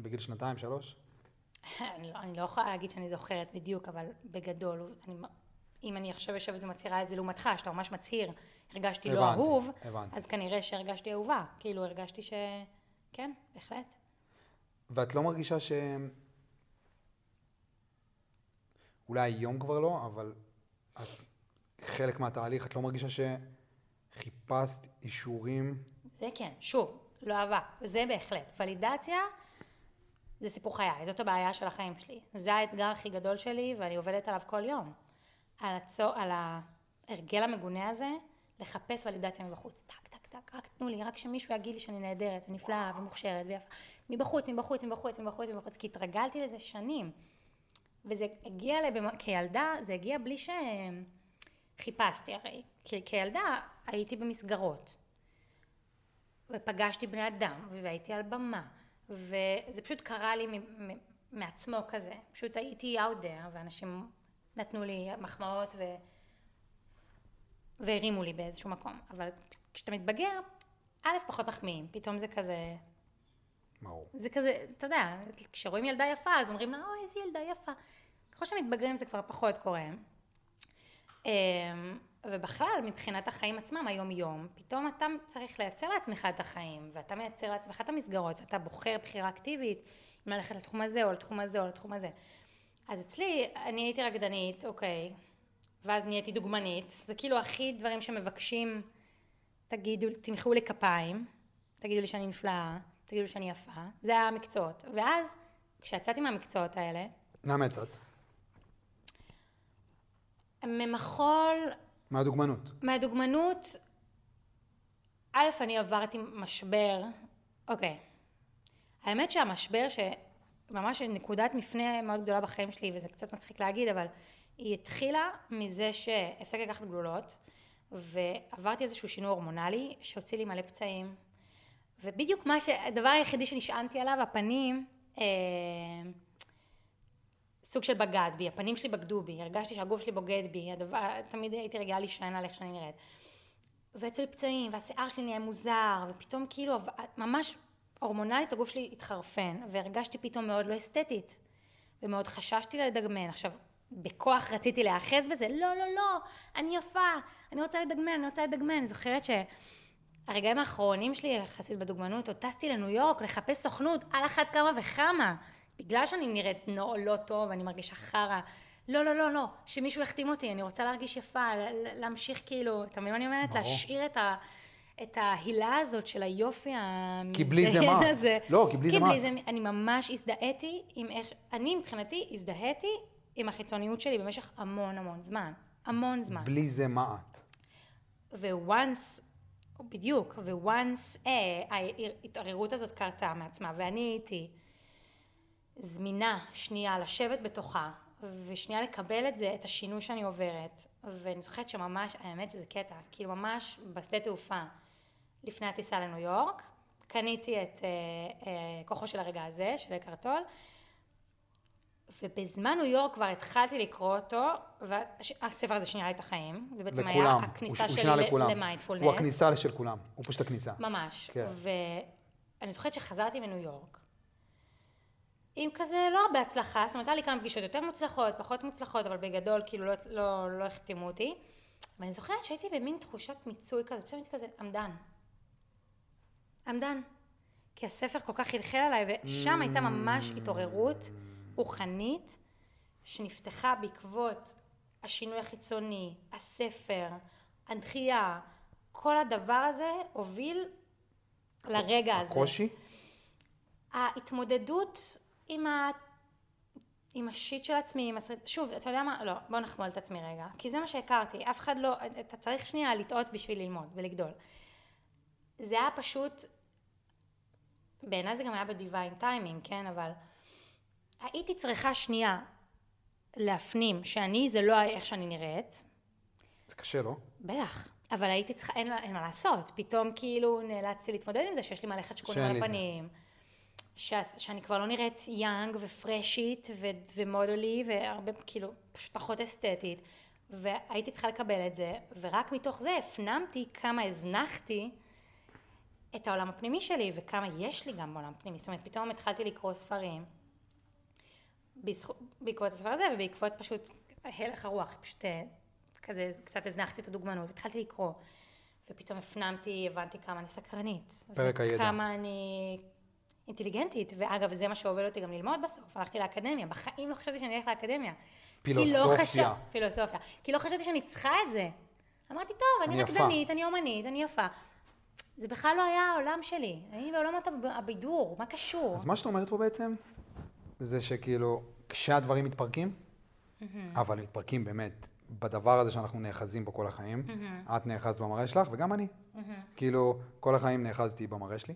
בגיל 2-3? אני לא יכולה להגיד שאני זוכרת בדיוק, אבל בגדול, אם אני עכשיו יושבת ומצהירה את זה לעומתך, שאתה ממש מצהיר, הרגשתי לא אהוב, אז כנראה שהרגשתי אהובה. כאילו הרגשתי ש... כן, בהחלט. ואת לא מרגישה ש... אולי היום כבר לא, אבל חלק מהתהליך, את לא מרגישה שחיפשת אישורים? זה כן, שוב, לא אהבה. זה בהחלט. ולידציה... זה סיפור חיי, זאת הבעיה של החיים שלי. זה האתגר הכי גדול שלי, ואני עובדת עליו כל יום. על ההרגל המגונה הזה, לחפש ולידציה מבחוץ. טק, טק, טק, רק תנו לי, רק שמישהו יגיד לי שאני נהדרת, ונפלאה, ומוכשרת, ויפה. מבחוץ, מבחוץ, מבחוץ, מבחוץ, מבחוץ, כי התרגלתי לזה שנים. וזה הגיע לי, כילדה, זה הגיע בלי שחיפשתי הרי. כי כילדה הייתי במסגרות, ופגשתי בני אדם, והייתי על במה. וזה פשוט קרה לי מעצמו כזה, פשוט הייתי out there, ואנשים נתנו לי מחמאות והרימו לי באיזשהו מקום. אבל כשאתה מתבגר, א' פחות מחמיאים, פתאום זה כזה... מאור. זה כזה, אתה יודע, כשרואים ילדה יפה, אז אומרים לה, אוי, איזה ילדה יפה. ככל שמתבגרים זה כבר פחות קורה. ובכלל, מבחינת החיים עצמם, היום-יום, פתאום אתה צריך לייצר לעצמך את החיים, ואתה מייצר לעצמך את המסגרות, ואתה בוחר בחירה אקטיבית, אם ללכת לתחום הזה, או לתחום הזה, או לתחום הזה. אז אצלי, אני הייתי רגדנית, אוקיי, ואז נהייתי דוגמנית, זה כאילו הכי דברים שמבקשים, תגידו, תמחאו לי כפיים, תגידו לי שאני נפלאה, תגידו לי שאני יפה, זה היה המקצועות. ואז, כשיצאתי מהמקצועות האלה... למה יצאת? ממחול... מהדוגמנות, א', אני עברתי משבר, אוקיי, האמת שהמשבר שממש נקודת מפנה מאוד גדולה בחיים שלי, וזה קצת מצחיק להגיד, אבל היא התחילה מזה שהפסק לקחת גלולות, ועברתי איזשהו שינוי הורמונלי, שהוציא לי מלא פצעים, ובדיוק מה שהדבר היחידי שנשענתי עליו, הפנים, סוג של בגד בי, הפנים שלי בגדו בי, הרגשתי שהגוף שלי בוגד בי, תמיד הייתי רגיעה להישען על איך שאני נראית. ויצאו לי פצעים, והשיער שלי נהיה מוזר, ופתאום כאילו, ממש הורמונלית, הגוף שלי התחרפן, והרגשתי פתאום מאוד לא אסתטית, ומאוד חששתי לדגמן. עכשיו, בכוח רציתי להאחז בזה, לא, לא, לא, אני יפה, אני רוצה לדגמן, אני רוצה לדגמן. אני זוכרת שהרגעים האחרונים שלי, יחסית בדוגמנות, עוד טסתי לניו יורק לחפש סוכנות, על אחת כמה וכמה. בגלל שאני נראית לא טוב, אני מרגישה חרה, לא, לא, לא, לא, שמישהו יחתים אותי, אני רוצה להרגיש יפה, להמשיך כאילו, אתה מבין מה אני אומרת? להשאיר את ההילה הזאת של היופי המזדהן הזה. לא, כי בלי זה מעט. אני ממש הזדהיתי עם איך, אני מבחינתי הזדהיתי עם החיצוניות שלי במשך המון המון זמן, המון זמן. בלי זה מעט. וואנס, בדיוק, וואנס, ההתעוררות הזאת קרתה מעצמה, ואני הייתי, זמינה שנייה לשבת בתוכה, ושנייה לקבל את זה, את השינוי שאני עוברת, ואני זוכרת שממש, האמת שזה קטע, כאילו ממש בשדה תעופה, לפני הטיסה לניו יורק, קניתי את כוחו של הרגע הזה, של הקרטול, ובזמן ניו יורק כבר התחלתי לקרוא אותו, והספר הזה שינה לי את החיים, ובעצם היה הכניסה שלי למיינדפולנס. הוא הכניסה של כולם, הוא פשוט הכניסה. ממש, ואני זוכרת שחזרתי מניו יורק, עם כזה לא הרבה הצלחה, זאת אומרת, היה לי כמה פגישות יותר מוצלחות, פחות מוצלחות, אבל בגדול כאילו לא החתימו אותי. ואני זוכרת שהייתי במין תחושת מיצוי כזה, פשוט הייתי כזה, עמדן. כי הספר כל כך חלחל עליי, ושם הייתה ממש התעוררות רוחנית, שנפתחה בעקבות השינוי החיצוני, הספר, הדחייה, כל הדבר הזה הוביל לרגע הזה. הקושי? ההתמודדות עם השיט של עצמי, שוב, אתה יודע מה? לא, בוא נחמול את עצמי רגע, כי זה מה שהכרתי, אף אחד לא, אתה צריך שנייה לטעות בשביל ללמוד ולגדול. זה היה פשוט, בעיניי זה גם היה בדיוויין טיימינג, כן, אבל הייתי צריכה שנייה להפנים שאני, זה לא איך שאני נראית. זה קשה, לא? בטח. אבל הייתי צריכה, אין מה לעשות. פתאום כאילו נאלצתי להתמודד עם זה, שיש לי מלאכת שקול על הפנים. שאני כבר לא נראית יאנג ופרשית ומודולי, והרבה כאילו פחות אסתטית. והייתי צריכה לקבל את זה, ורק מתוך זה הפנמתי כמה הזנחתי את העולם הפנימי שלי, וכמה יש לי גם בעולם הפנימי. זאת אומרת, פתאום התחלתי לקרוא ספרים, בעקבות הספר הזה, ובעקבות פשוט הלך הרוח, פשוט כזה, קצת הזנחתי את הדוגמנות, התחלתי לקרוא, ופתאום הפנמתי, הבנתי כמה אני סקרנית, וכמה אני אינטליגנטית, ואגב, זה מה שהוביל אותי גם ללמוד בסוף, הלכתי לאקדמיה, בחיים לא חשבתי שאני הולכת לאקדמיה. פילוסופיה. כי לא חשבתי שאני צריכה את זה. אמרתי, טוב, אני רקדנית, אני אומנית, אני יפה. זה בכלל לא היה העולם שלי, אני בעולם הבידור, מה קשור? אז מה שאת אומרת פה בעצם, זה שכאילו, כשהדברים מתפרקים, אבל מתפרקים באמת, בדבר הזה שאנחנו נאחזים בו כל החיים, את נאחז במראה שלך וגם אני. כאילו, כל החיים נאחזתי במראה שלי,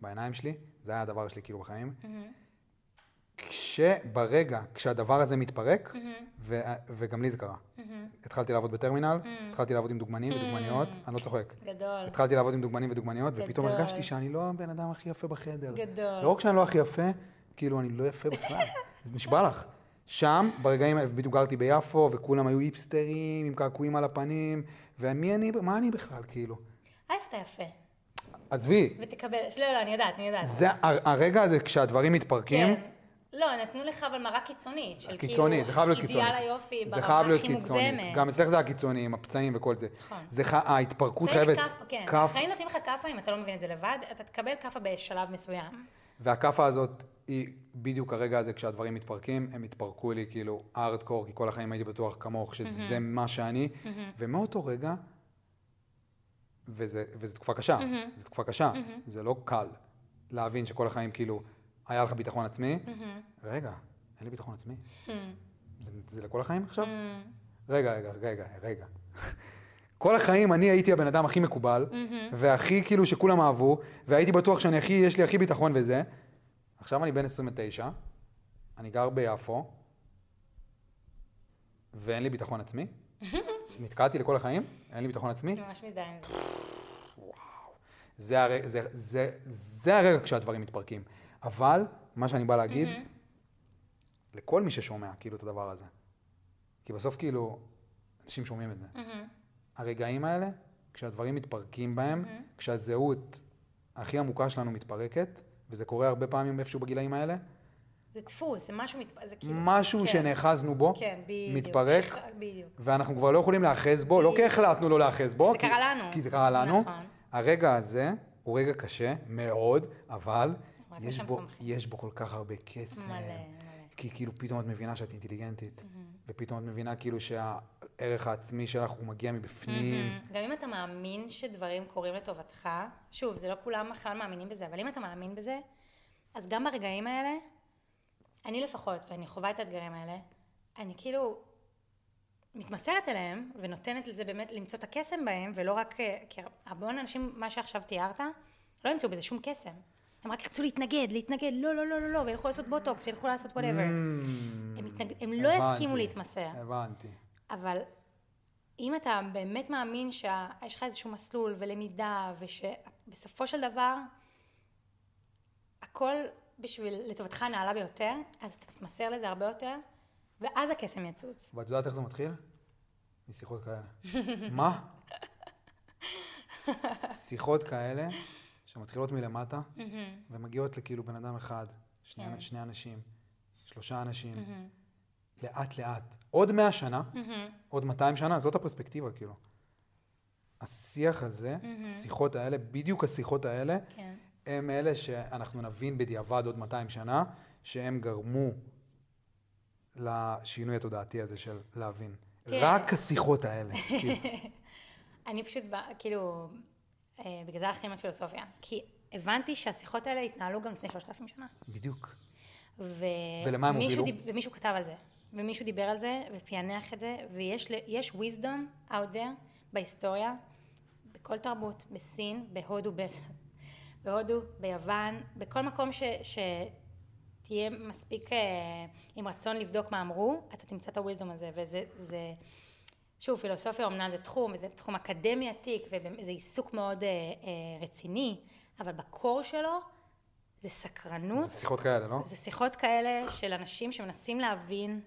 בעיניים שלי, זה היה הדבר שלי כאילו בחיים. כשברגע, כשהדבר הזה מתפרק, וגם לי זה קרה. התחלתי לעבוד בטרמינל, התחלתי לעבוד עם דוגמנים ודוגמניות, אני לא צוחק. גדול. התחלתי לעבוד עם דוגמנים ודוגמניות, ופתאום הרגשתי שאני לא הבן אדם הכי יפה בחדר. גדול. לא רק שאני לא הכי יפה, כאילו אני לא יפה בכלל. זה נשבע לך. שם, ברגעים, בדיוק גרתי ביפו, וכולם היו היפסטרים, עם קעקועים על הפנים, ומי אני, מה אני בכלל, כאילו? איפה אתה יפה? עזבי. ותקבל, לא, אני יודעת. זה הרגע הזה, כשהדברים מתפרקים. כן. לא, נתנו לך אבל מראה קיצונית, של כאילו אידיאל היופי, ברמה הכי מוגזמת. גם אצלך זה הקיצוני, עם הפצעים וכל זה. נכון. ההתפרקות חייבת. כן, החיים נותנים לך קפה, אם אתה לא מבין את זה לבד, אתה תקבל קפה בשלב מסוים. והקפה הזאת היא בדיוק הרגע הזה, כשהדברים מתפרקים, הם התפרקו לי כאילו הארדקור, כי כל החיים הייתי בטוח כמוך, שזה מה שאני, ומאותו רגע, וזו תקופה קשה, זה לא קל להבין שכל החיים כאילו, היה לך ביטחון עצמי, רגע, אין לי ביטחון עצמי, זה לכל החיים עכשיו? רגע. כל החיים אני הייתי הבן אדם הכי מקובל, והכי כאילו שכולם אהבו, והייתי בטוח שאני הכי, יש לי הכי ביטחון וזה, עכשיו אני בן 29, אני גר ביפו, ואין לי ביטחון עצמי, נתקעתי לכל החיים, אין לי ביטחון עצמי. ממש מזדהה עם זה. זה הרגע כשהדברים מתפרקים. אבל מה שאני בא להגיד, לכל מי ששומע כאילו את הדבר הזה, כי בסוף כאילו אנשים שומעים את זה. הרגעים האלה, כשהדברים מתפרקים בהם, כשהזהות הכי עמוקה שלנו מתפרקת, וזה קורה הרבה פעמים איפשהו בגילאים האלה. זה דפוס, זה משהו מתפרק, זה כאילו... משהו שנאחזנו בו, מתפרק, ואנחנו כבר לא יכולים לאחז בו, לא כי החלטנו לא לאחז בו, כי זה קרה לנו. הרגע הזה הוא רגע קשה מאוד, אבל... יש בו כל כך הרבה קסם, כי כאילו פתאום את מבינה שאת אינטליגנטית, ופתאום את מבינה כאילו שהערך העצמי שלך הוא מגיע מבפנים. גם אם אתה מאמין שדברים קורים לטובתך, שוב, זה לא כולם בכלל מאמינים בזה, אבל אם אתה מאמין בזה, אז גם ברגעים האלה, אני לפחות, ואני חווה את האתגרים האלה, אני כאילו מתמסרת אליהם, ונותנת לזה באמת למצוא את הקסם בהם, ולא רק, כי הרבה אנשים, מה שעכשיו תיארת, לא ימצאו בזה שום קסם. הם רק רצו להתנגד, לא, וילכו לעשות בוטוקס, וילכו לעשות whatever. הם לא הסכימו להתמסר. הבנתי. אבל אם אתה באמת מאמין שיש לך איזשהו מסלול ולמידה, ושבסופו של דבר, הכל בשביל לטובתך נעלה ביותר, אז אתה תתמסר לזה הרבה יותר, ואז הקסם יצוץ. ואת יודעת איך זה מתחיל? משיחות כאלה. מה? שיחות כאלה? שמתחילות מלמטה, ומגיעות לכאילו בן אדם אחד, שני אנשים, שלושה אנשים, לאט לאט, עוד 100 שנה, עוד 200 שנה, זאת הפרספקטיבה כאילו. השיח הזה, השיחות האלה, בדיוק השיחות האלה, הם אלה שאנחנו נבין בדיעבד עוד 200 שנה, שהם גרמו לשינוי התודעתי הזה של להבין. רק השיחות האלה. אני פשוט באה, כאילו... בגלל זה הלכתי עם הפילוסופיה, כי הבנתי שהשיחות האלה התנהלו גם לפני 3,000 שנה. בדיוק. ולמה הם הובילו? ומישהו כתב על זה, ומישהו דיבר על זה, ופיינח את זה, ויש wisdom out there בהיסטוריה, בכל תרבות, בסין, בהודו, בהודו, ביוון, בכל מקום שתהיה מספיק עם רצון לבדוק מה אמרו, אתה תמצא את הוויזדום הזה, וזה, שוב, פילוסופיה אמנם זה תחום, וזה תחום אקדמי עתיק, וזה עיסוק מאוד רציני, אבל בקור שלו זה סקרנות. זה שיחות כאלה, לא? זה שיחות כאלה של אנשים שמנסים להבין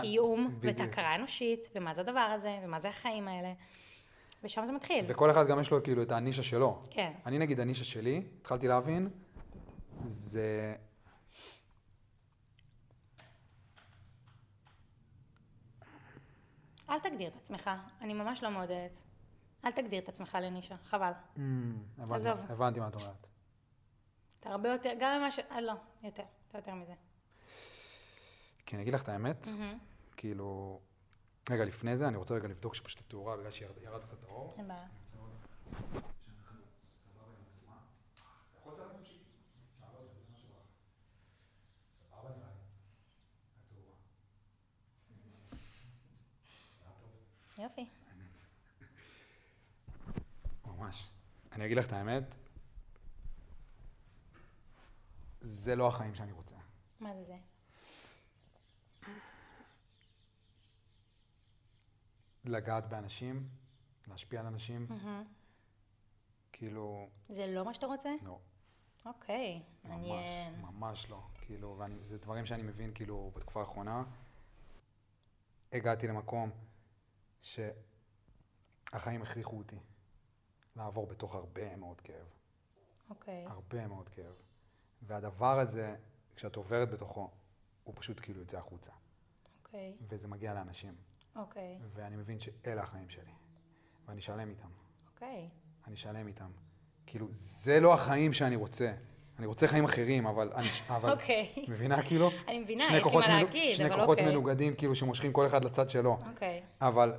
קיום, ואת ההכרה האנושית, ומה זה הדבר הזה, ומה זה החיים האלה. ושם זה מתחיל. וכל אחד גם יש לו כאילו את הנישה שלו. כן. אני נגיד הנישה שלי, התחלתי להבין, זה... אל תגדיר את עצמך, אני ממש לא מעודדת. אל תגדיר את עצמך לנישה, חבל. עזוב. הבנתי מה את אומרת. אתה הרבה יותר, גם ממה ש... לא, יותר, אתה יותר מזה. כן, אני אגיד לך את האמת, כאילו... רגע, לפני זה, אני רוצה רגע לבדוק שפשוט התאורה, בגלל שירד קצת האור. אין בעיה. יופי. ממש. אני אגיד לך את האמת, זה לא החיים שאני רוצה. מה זה זה? לגעת באנשים, להשפיע על אנשים, כאילו... זה לא מה שאתה רוצה? לא. אוקיי, מעניין. ממש, ממש לא. כאילו, וזה דברים שאני מבין, כאילו, בתקופה האחרונה, הגעתי למקום שהחיים הכריחו אותי לעבור בתוך הרבה מאוד כאב. אוקיי. הרבה מאוד כאב. והדבר הזה, כשאת עוברת בתוכו, הוא פשוט כאילו יוצא החוצה. אוקיי. וזה מגיע לאנשים. אוקיי. ואני מבין שאלה החיים שלי, ואני שלם איתם. אוקיי. אני שלם איתם. כאילו, זה לא החיים שאני רוצה. אני רוצה חיים אחרים, אבל... אוקיי. מבינה כאילו? אני מבינה, יש לי מה להגיד, שני כוחות מנוגדים, כאילו, שמושכים כל אחד לצד שלו. אוקיי. אבל...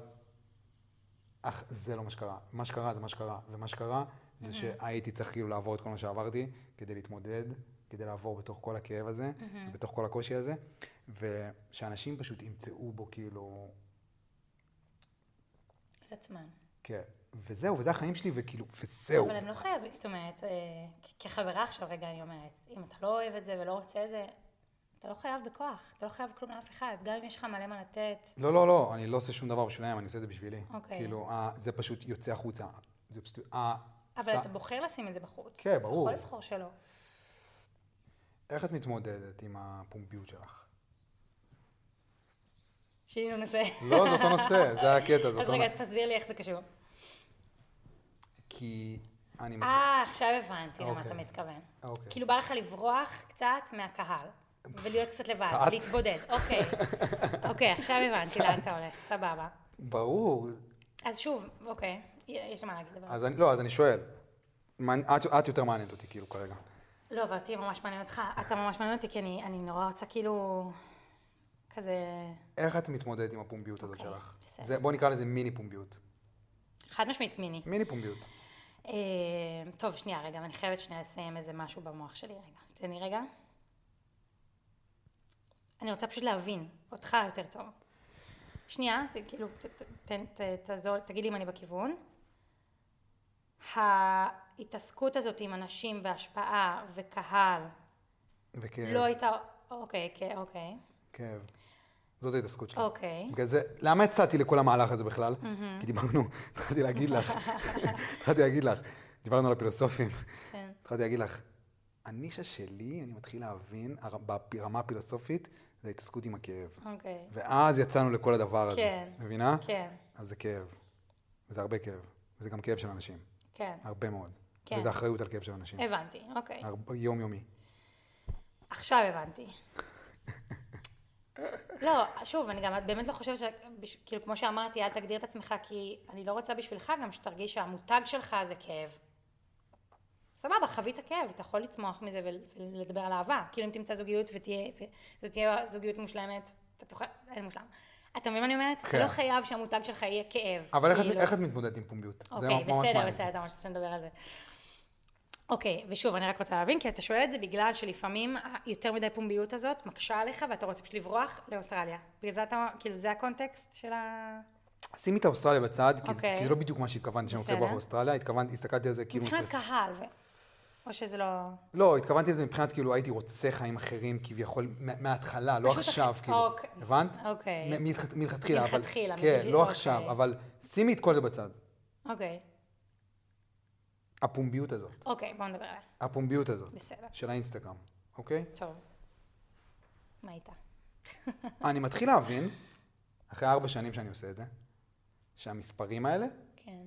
אך, זה לא מה שקרה. מה שקרה זה מה שקרה. ומה שקרה זה שהייתי צריך כאילו לעבור את כל מה שעברתי, כדי להתמודד, כדי לעבור בתוך כל הכאב הזה, ובתוך כל הקושי הזה, ושאנשים פשוט ימצאו בו כאילו... עצמן. כן, וזהו, וזה החיים שלי, וכאילו, וזהו. אבל הם לא חייבים, זאת אומרת, כחברה עכשיו רגע אני אומרת, אם אתה לא אוהב את זה ולא רוצה את זה, אתה לא חייב בכוח, אתה לא חייב כלום לאף אחד, גם אם יש לך מלא מה לתת. לא, לא, לא, אני לא עושה שום דבר בשבילם, אני עושה את זה בשבילי. אוקיי. כאילו, זה פשוט יוצא החוצה, זה פשוט... אבל אתה בוחר לשים את זה בחוץ. כן, ברור. אתה יכול לבחור שלא. איך את מתמודדת עם הפומביות שלך? שיהיה נושא. לא, זה אותו נושא, זה הקטע. אז רגע, אז תסביר לי איך זה קשור. כי אני... עכשיו הבנתי למה אתה מתכוון. כאילו בא לך לברוח קצת מהקהל, ולהיות קצת לבד, להתבודד. אוקיי, אוקיי, עכשיו הבנתי לאן אתה הולך, סבבה. ברור. אז שוב, אוקיי, יש למה להגיד דבר. לא, אז אני שואל, את יותר מעניינת אותי כאילו כרגע. לא, אבל אותי ממש מעניין אותך, אתה ממש מעניין אותי, כי אני נורא רוצה כאילו... כזה... איך את מתמודדת עם הפומביות הזאת שלך? זה, בוא נקרא לזה מיני פומביות. חד משמעית מיני. מיני פומביות. טוב, שנייה רגע, אני חייבת שנייה לסיים איזה משהו במוח שלי רגע. תן לי רגע. אני רוצה פשוט להבין אותך יותר טוב. שנייה, כאילו, תעזור, תגיד לי אם אני בכיוון. ההתעסקות הזאת עם אנשים והשפעה וקהל... וכאב. לא הייתה... אוקיי, אוקיי. כאב. זאת ההתעסקות שלי. אוקיי. בגלל זה, למה הצעתי לכל המהלך הזה בכלל? כי דיברנו, התחלתי להגיד לך, דיברנו על הפילוסופים. כן. התחלתי להגיד לך, הנישה שלי, אני מתחיל להבין, ברמה הפילוסופית, זה ההתעסקות עם הכאב. אוקיי. ואז יצאנו לכל הדבר הזה. כן. מבינה? כן. אז זה כאב. וזה הרבה כאב. וזה גם כאב של אנשים. כן. הרבה מאוד. כן. וזה אחריות על כאב של אנשים. הבנתי, אוקיי. יום-יומי. עכשיו הבנתי. לא, שוב, אני גם באמת לא חושבת שכאילו כמו שאמרתי, אל תגדיר את עצמך, כי אני לא רוצה בשבילך גם שתרגיש שהמותג שלך זה כאב. סבבה, חווית הכאב, אתה יכול לצמוח מזה ולדבר על אהבה. כאילו אם תמצא זוגיות ותהיה זוגיות מושלמת, אתה תוכל, אין מושלם. אתה מבין מה אני אומרת? אתה לא חייב שהמותג שלך יהיה כאב. אבל איך את מתמודדת עם פומביות? אוקיי, בסדר, אתה ממש צריך לדבר על זה. אוקיי, ושוב, אני רק רוצה להבין, כי אתה שואל את זה בגלל שלפעמים יותר מדי פומביות הזאת מקשה עליך, ואתה רוצה פשוט לברוח לאוסטרליה. בגלל זה אתה, כאילו, זה הקונטקסט של ה... שימי את האוסטרליה בצד, כי זה לא בדיוק מה שהתכוונתי, שאני רוצה לברוח לאוסטרליה, הסתכלתי על זה כאילו... מבחינת קהל, או שזה לא... לא, התכוונתי על זה מבחינת, כאילו, הייתי רוצה חיים אחרים, כביכול, מההתחלה, לא עכשיו, כאילו. הבנת? אוקיי. מלכתחילה, אבל... כן, לא עכשיו, אבל שימי את כל זה בצד. אוקיי. הפומביות הזאת. אוקיי, בואו נדבר עליה. הפומביות הזאת. בסדר. של האינסטגרם, אוקיי? טוב. מה הייתה? אני מתחיל להבין, אחרי 4 שנים שאני עושה את זה, שהמספרים האלה, כן.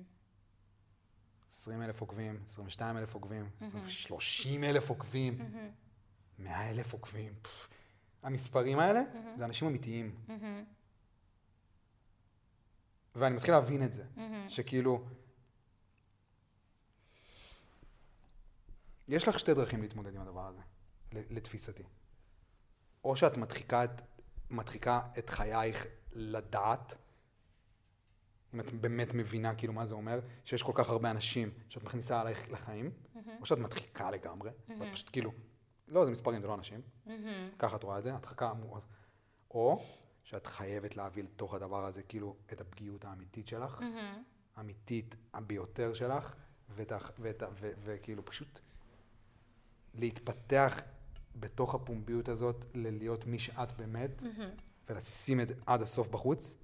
20,000 עוקבים, 22,000 עוקבים, 30,000 עוקבים, 100,000 עוקבים. המספרים האלה, זה אנשים אמיתיים. ואני מתחיל להבין את זה, שכאילו, יש לך 2 דרכים להתמודד עם הדבר הזה, לתפיסתי. או שאת מדחיקה את חייך לדעת, אם את באמת מבינה כאילו מה זה אומר, שיש כל כך הרבה אנשים שאת מכניסה עלייך לחיים, או שאת מדחיקה לגמרי, ואת פשוט כאילו, לא, זה מספרים, זה לא אנשים. ככה את רואה את זה, הדחקה אמורה. או שאת חייבת להביא לתוך הדבר הזה כאילו את הפגיעות האמיתית שלך, האמיתית ביותר שלך, וכאילו פשוט... להתפתח בתוך הפומביות הזאת, ללהיות מי שאת באמת, ולשים את זה עד הסוף בחוץ,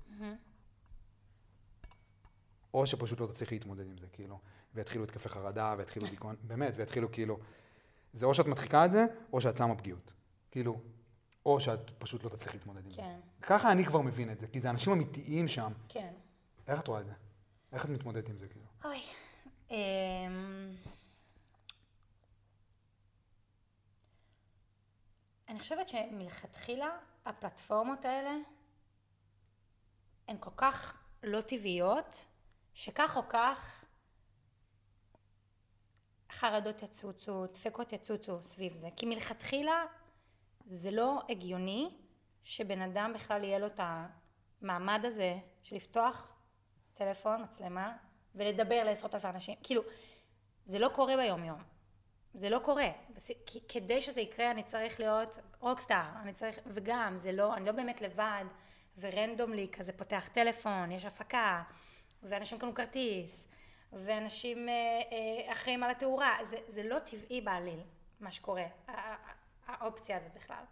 או שפשוט לא תצליחי להתמודד עם זה, כאילו, ויתחילו התקפי חרדה, ויתחילו דיכאון, באמת, ויתחילו כאילו, זה או שאת מדחיקה את זה, או שאת שמה פגיעות, כאילו, או שאת פשוט לא תצליחי להתמודד עם זה. ככה אני כבר מבין את זה, כי זה אנשים אמיתיים שם. כן. איך את רואה את זה? איך את מתמודדת עם זה, כאילו? אוי, אני חושבת שמלכתחילה הפלטפורמות האלה הן כל כך לא טבעיות, שכך או כך חרדות יצוצו, דפקות יצוצו סביב זה. כי מלכתחילה זה לא הגיוני שבן אדם בכלל יהיה לו את המעמד הזה של לפתוח טלפון, מצלמה, ולדבר ל10,000 אנשים. כאילו, זה לא קורה ביום יום. זה לא קורה, כדי שזה יקרה אני צריך להיות רוקסטאר, אני צריך, וגם זה לא, אני לא באמת לבד, ורנדומלי כזה פותח טלפון, יש הפקה, ואנשים קנו כרטיס, ואנשים אחראים על התאורה, זה לא טבעי בעליל, מה שקורה, האופציה הזאת בכלל.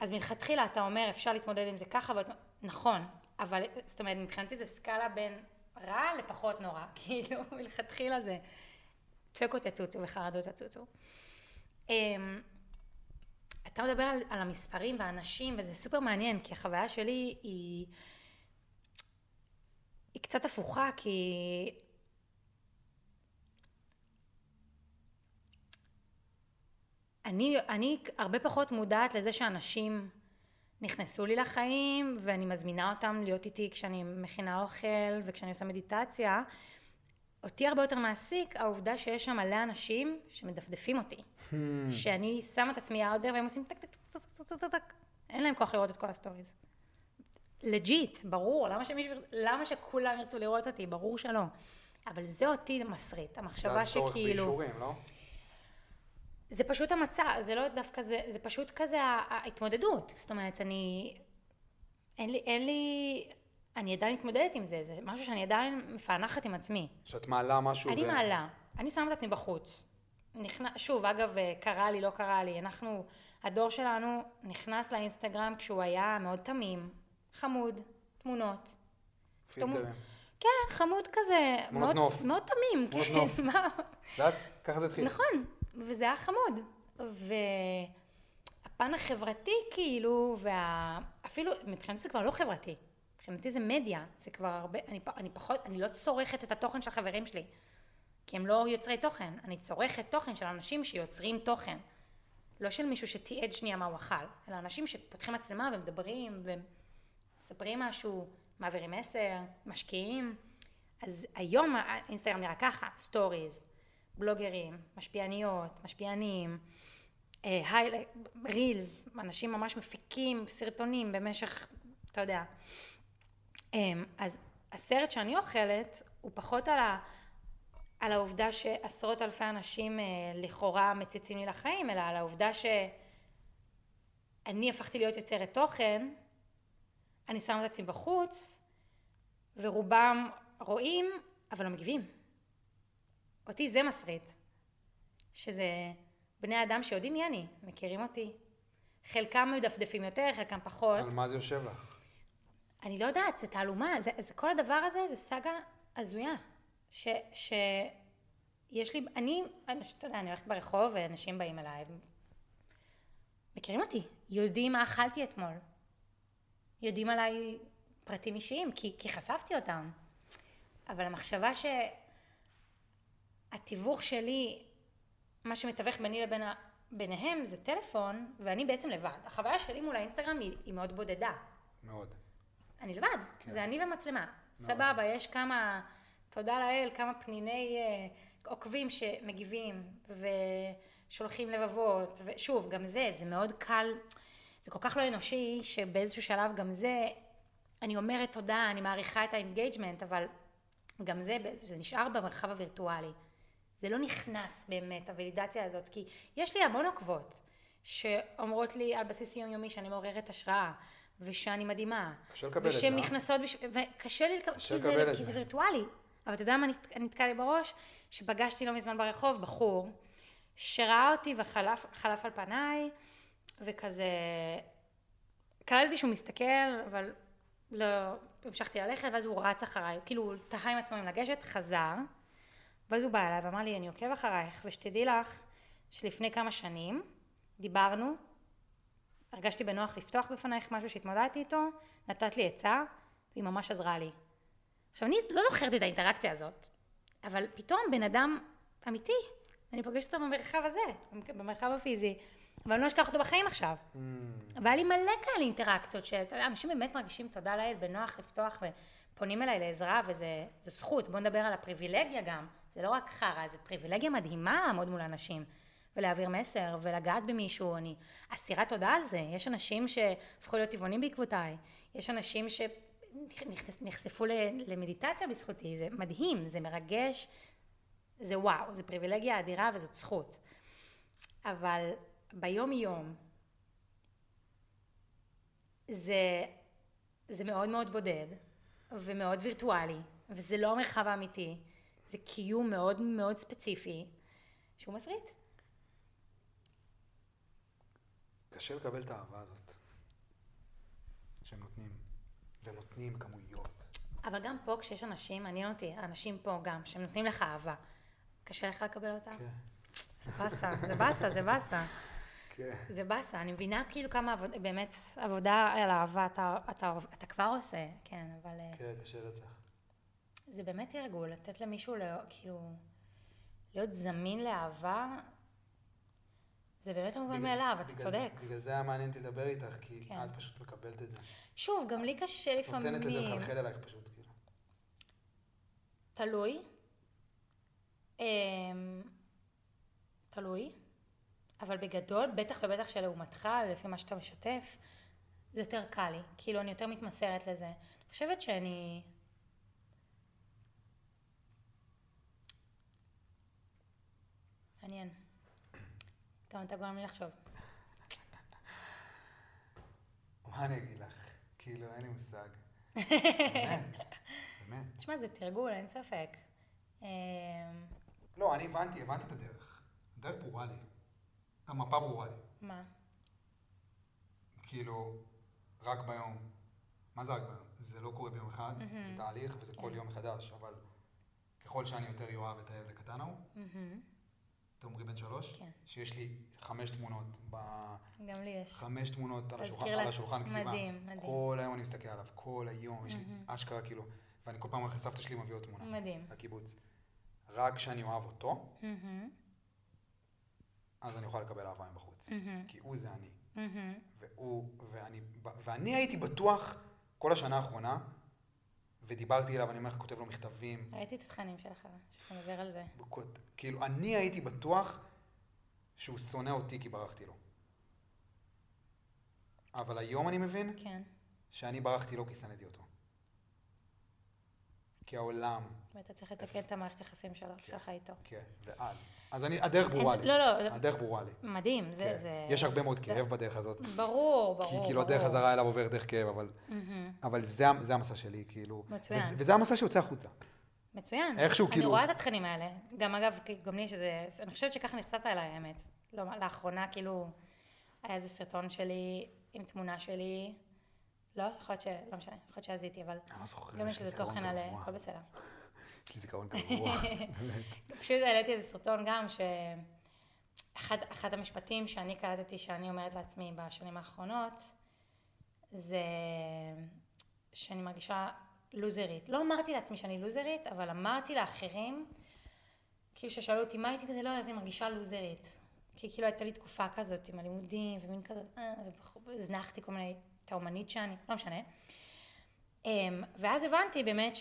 אז מלכתחילה אתה אומר, אפשר להתמודד עם זה ככה, נכון, אבל זאת אומרת, מבחינתי זה סקאלה בין רע לפחות נורא, כאילו מלכתחילה זה... דפקות יצוצו וחרדות יצוצו. אתה מדבר על המספרים והאנשים, וזה סופר מעניין, כי החוויה שלי היא קצת הפוכה, כי אני הרבה פחות מודעת לזה שאנשים נכנסו לי לחיים, ואני מזמינה אותם להיות איתי כשאני מכינה אוכל וכשאני עושה מדיטציה, אותי הרבה יותר מעסיק, העובדה שיש שם מלא אנשים שמדפדפים אותי. שאני שמה את עצמי האודר והם עושים טק, טק, טק, טק, טק, טק, טק. אין להם כוח לראות את כל הסטוריז. לג'יט, ברור. למה שכולם ירצו לראות אותי? ברור שלא. אבל זה אותי מסריט. המחשבה שכאילו... זה הצורך באישורים, לא? זה פשוט המצע, זה לא דווקא זה, זה פשוט כזה ההתמודדות. זאת אומרת, אני... אין לי... אני עדיין מתמודדת עם זה, זה משהו שאני עדיין מפענחת עם עצמי. שאת מעלה משהו... אני מעלה, אני שמה את עצמי בחוץ. שוב, אגב, קרה לי, לא קרה לי. אנחנו, הדור שלנו נכנס לאינסטגרם כשהוא היה מאוד תמים, חמוד, תמונות. פילטרים. כן, חמוד כזה. תמונות נוף. מאוד תמים. תמונות נוף. ככה זה התחיל. נכון, וזה היה חמוד. והפן החברתי כאילו, אפילו מבחינת זה כבר לא חברתי. מבחינתי זה מדיה, זה כבר הרבה, אני פחות, אני לא צורכת את התוכן של החברים שלי, כי הם לא יוצרי תוכן, אני צורכת תוכן של אנשים שיוצרים תוכן, לא של מישהו שתיעד שנייה מה הוא אכל, אלא אנשים שפותחים מצלמה ומדברים, ומספרים משהו, מעבירים מסר, משקיעים, אז היום האינסטגרם נראה ככה, סטוריז, בלוגרים, משפיעניות, משפיענים, רילס, אנשים ממש מפיקים סרטונים במשך, אתה יודע, אז הסרט שאני אוכלת הוא פחות על על העובדה שעשרות אלפי אנשים לכאורה מציצים לי לחיים, אלא על העובדה שאני הפכתי להיות יוצרת תוכן, אני שם את עצמי בחוץ, ורובם רואים, אבל לא מגיבים. אותי זה מסריט, שזה בני אדם שיודעים מי אני, מכירים אותי. חלקם מדפדפים יותר, חלקם פחות. על מה זה יושב לך? אני לא יודעת, זה תעלומה, זה כל הדבר הזה, זה סגה הזויה. שיש לי, אני הולכת ברחוב ואנשים באים אליי, מכירים אותי, יודעים מה אכלתי אתמול, יודעים עליי פרטים אישיים, כי חשפתי אותם. אבל המחשבה שהתיווך שלי, מה שמתווך ביני לבין ביניהם זה טלפון, ואני בעצם לבד. החוויה שלי מול האינסטגרם היא מאוד בודדה. מאוד. אני לבד, כן. זה אני ומצלמה. מאוד. סבבה, יש כמה, תודה לאל, כמה פניני עוקבים שמגיבים ושולחים לבבות, ושוב, גם זה מאוד קל, זה כל כך לא אנושי שבאיזשהו שלב גם זה, אני אומרת תודה, אני מעריכה את האינגייג'מנט, אבל גם זה נשאר במרחב הווירטואלי. זה לא נכנס באמת, הוולידציה הזאת, כי יש לי המון עוקבות שאומרות לי על בסיס יומיומי שאני מעוררת השראה, ושאני מדהימה. קשה לקבל את זה. ושהן נכנסות, וקשה לי לקבל, כי זה וירטואלי. אבל אתה יודע מה נתקע לי בראש? שפגשתי לא מזמן ברחוב בחור, שראה אותי וחלף על פניי, וכזה, קראתי שהוא מסתכל, אבל לא, המשכתי ללכת, ואז הוא רץ אחריי, כאילו תהה עם עצמו עם לגשת, חזר, ואז הוא בא אליי ואמר לי, אני עוקב אחרייך, ושתדעי לך שלפני כמה שנים דיברנו, הרגשתי בנוח לפתוח בפנייך משהו שהתמודדתי איתו, נתת לי עצה, והיא ממש עזרה לי. עכשיו, אני לא זוכרת את האינטראקציה הזאת, אבל פתאום בן אדם אמיתי, אני פוגשת אותו במרחב הזה, במרחב הפיזי, אבל אני לא אשכח אותו בחיים עכשיו. והיה לי מלא כאלה אינטראקציות, שאנשים באמת מרגישים תודה לאל, בנוח לפתוח ופונים אליי לעזרה, וזה זכות. בוא נדבר על הפריבילגיה גם, זה לא רק חרה, זה פריבילגיה מדהימה לעמוד מול אנשים. ולהעביר מסר, ולגעת במישהו, אני אסירת תודה על זה, יש אנשים שהפכו להיות טבעונים בעקבותיי, יש אנשים שנחשפו למדיטציה בזכותי, זה מדהים, זה מרגש, זה וואו, זה פריבילגיה אדירה וזאת זכות. אבל ביום יום, זה מאוד מאוד בודד, ומאוד וירטואלי, וזה לא מרחב אמיתי, זה קיום מאוד מאוד ספציפי, שהוא מסריט. קשה לקבל את האהבה הזאת, שהם נותנים, והם נותנים כמויות. אבל גם פה כשיש אנשים, מעניין אותי, האנשים פה גם, שהם נותנים לך אהבה, קשה לך לקבל אותה? כן. זה בסה, זה בסה. כן. זה בסה, אני מבינה כאילו כמה באמת עבודה על אהבה אתה כבר עושה, כן, אבל... כן, קשה לצח. זה באמת ירגול, לתת למישהו כאילו, להיות זמין לאהבה, זה באמת לא מובן מאליו, אתה צודק. בגלל זה היה מעניין לדבר איתך, כי את פשוט מקבלת את זה. שוב, גם לי קשה לפעמים. נותנת לזה לחלחל אלייך פשוט, כאילו. תלוי, אבל בגדול, בטח ובטח שלעומתך, לפי מה שאתה משתף, זה יותר קל לי, כאילו אני יותר מתמסרת לזה. אני חושבת שאני... מעניין. גם אתה גורם לי לחשוב. מה אני אגיד לך? כאילו, אין לי מושג. באמת. תשמע, זה תרגול, אין ספק. לא, אני הבנתי את הדרך. הדרך ברורה לי. המפה ברורה לי. מה? כאילו, רק ביום. מה זה רק ביום? זה לא קורה ביום אחד, זה תהליך וזה כל יום חדש, אבל ככל שאני יותר יואב את הילד הקטן ההוא, תאומרי בן 3, כן. שיש לי 5 תמונות גם לי יש. 5 תמונות על השולחן כתיבה. מדהים. כל היום אני מסתכל עליו, כל היום, יש לי אשכרה כאילו, ואני כל פעם חשפת שלי מביא עוד תמונה. מדהים. לקיבוץ. רק כשאני אוהב אותו, אז אני אוכל לקבל אהבה מבחוץ. כי הוא זה אני. ואני הייתי בטוח כל השנה האחרונה, ודיברתי אליו, אני אומר, כותב לו מכתבים. ראיתי את התכנים שלך, שאתה מדבר על זה. כאילו, אני הייתי בטוח שהוא שונא אותי כי ברחתי לו. אבל היום אני מבין שאני ברחתי לו כי שנאתי אותו. כי העולם... ואתה צריך לתקן את המערכת יחסים שלך איתו. כן, ואז. אז הדרך ברורה לי. לא, לא. הדרך ברורה לי. מדהים, זה... יש הרבה מאוד כאב בדרך הזאת. ברור, ברור. כי כאילו הדרך הזרה אליו עובר דרך כאב, אבל זה המסע שלי, כאילו. מצוין. וזה המסע שיוצא החוצה. מצוין. איכשהו כאילו... אני רואה את התכנים האלה. גם אגב, גם לי שזה... אני חושבת שככה נחשפת אליי, האמת. לאחרונה, כאילו, היה איזה סרטון שלי עם תמונה שלי. לא, יכול להיות שלא משנה, יכול להיות שעזיתי, אבל גם יש לזה תוכן על כל בסדר. יש לי זיכרון גרוע. פשוט העליתי איזה סרטון גם שאחד המשפטים שאני קלטתי שאני אומרת לעצמי בשנים האחרונות, זה שאני מרגישה לוזרית. לא אמרתי לעצמי שאני לוזרית, אבל אמרתי לאחרים, כאילו ששאלו אותי מה הייתי כזה, לא יודעת, אני מרגישה לוזרית. כי כאילו הייתה לי תקופה כזאת עם הלימודים ומין כזאת, וזנחתי כל מיני... את האומנית שאני, לא משנה. ואז הבנתי באמת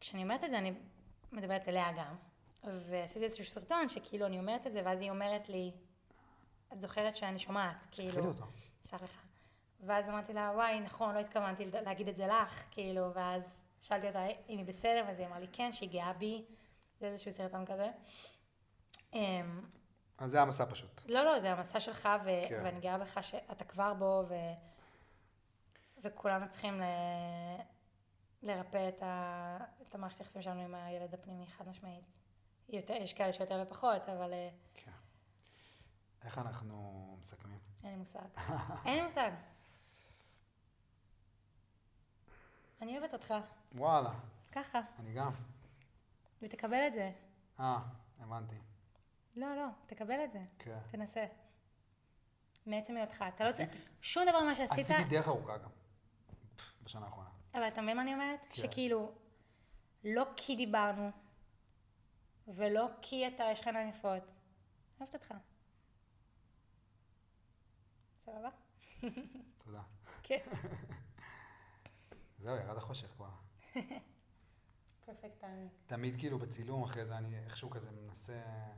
כשאני אומרת את זה, אני מדברת אליה גם. ועשיתי איזשהו סרטון שכאילו אני אומרת את זה, ואז היא אומרת לי, את זוכרת שאני שומעת, כאילו, שר לך. ואז אמרתי לה, וואי, נכון, לא התכוונתי להגיד את זה לך, כאילו, ואז שאלתי אותה אם היא בסדר, ואז היא אמרה לי, כן, שהיא גאה בי. זה איזשהו סרטון כזה. אז זה המסע פשוט. לא, לא, זה המסע שלך, ואני גאה בך שאתה כבר בו, וכולנו צריכים לרפא את המערכת היחסים שלנו עם הילד הפנימי, חד משמעית. יש כאלה שיותר ופחות, אבל... כן. איך אנחנו מסכמים? אין לי מושג. אין לי מושג. אני אוהבת אותך. וואלה. ככה. אני גם. ותקבל את זה. הבנתי. לא, לא, תקבל את זה. כן. תנסה. מעצם היותך. אתה לא צריך... שום דבר מה שעשית... עשיתי דרך ארוכה גם. בשנה האחרונה. אבל אתה מבין מה אני אומרת? כן. שכאילו, לא כי דיברנו, ולא כי אתה, יש לך עיניים יפות. אוהבת אותך. סבבה? תודה. כן. זהו, ירד החושך כבר. פרפקט. תמיד כאילו בצילום אחרי זה, אני איכשהו כזה מנסה...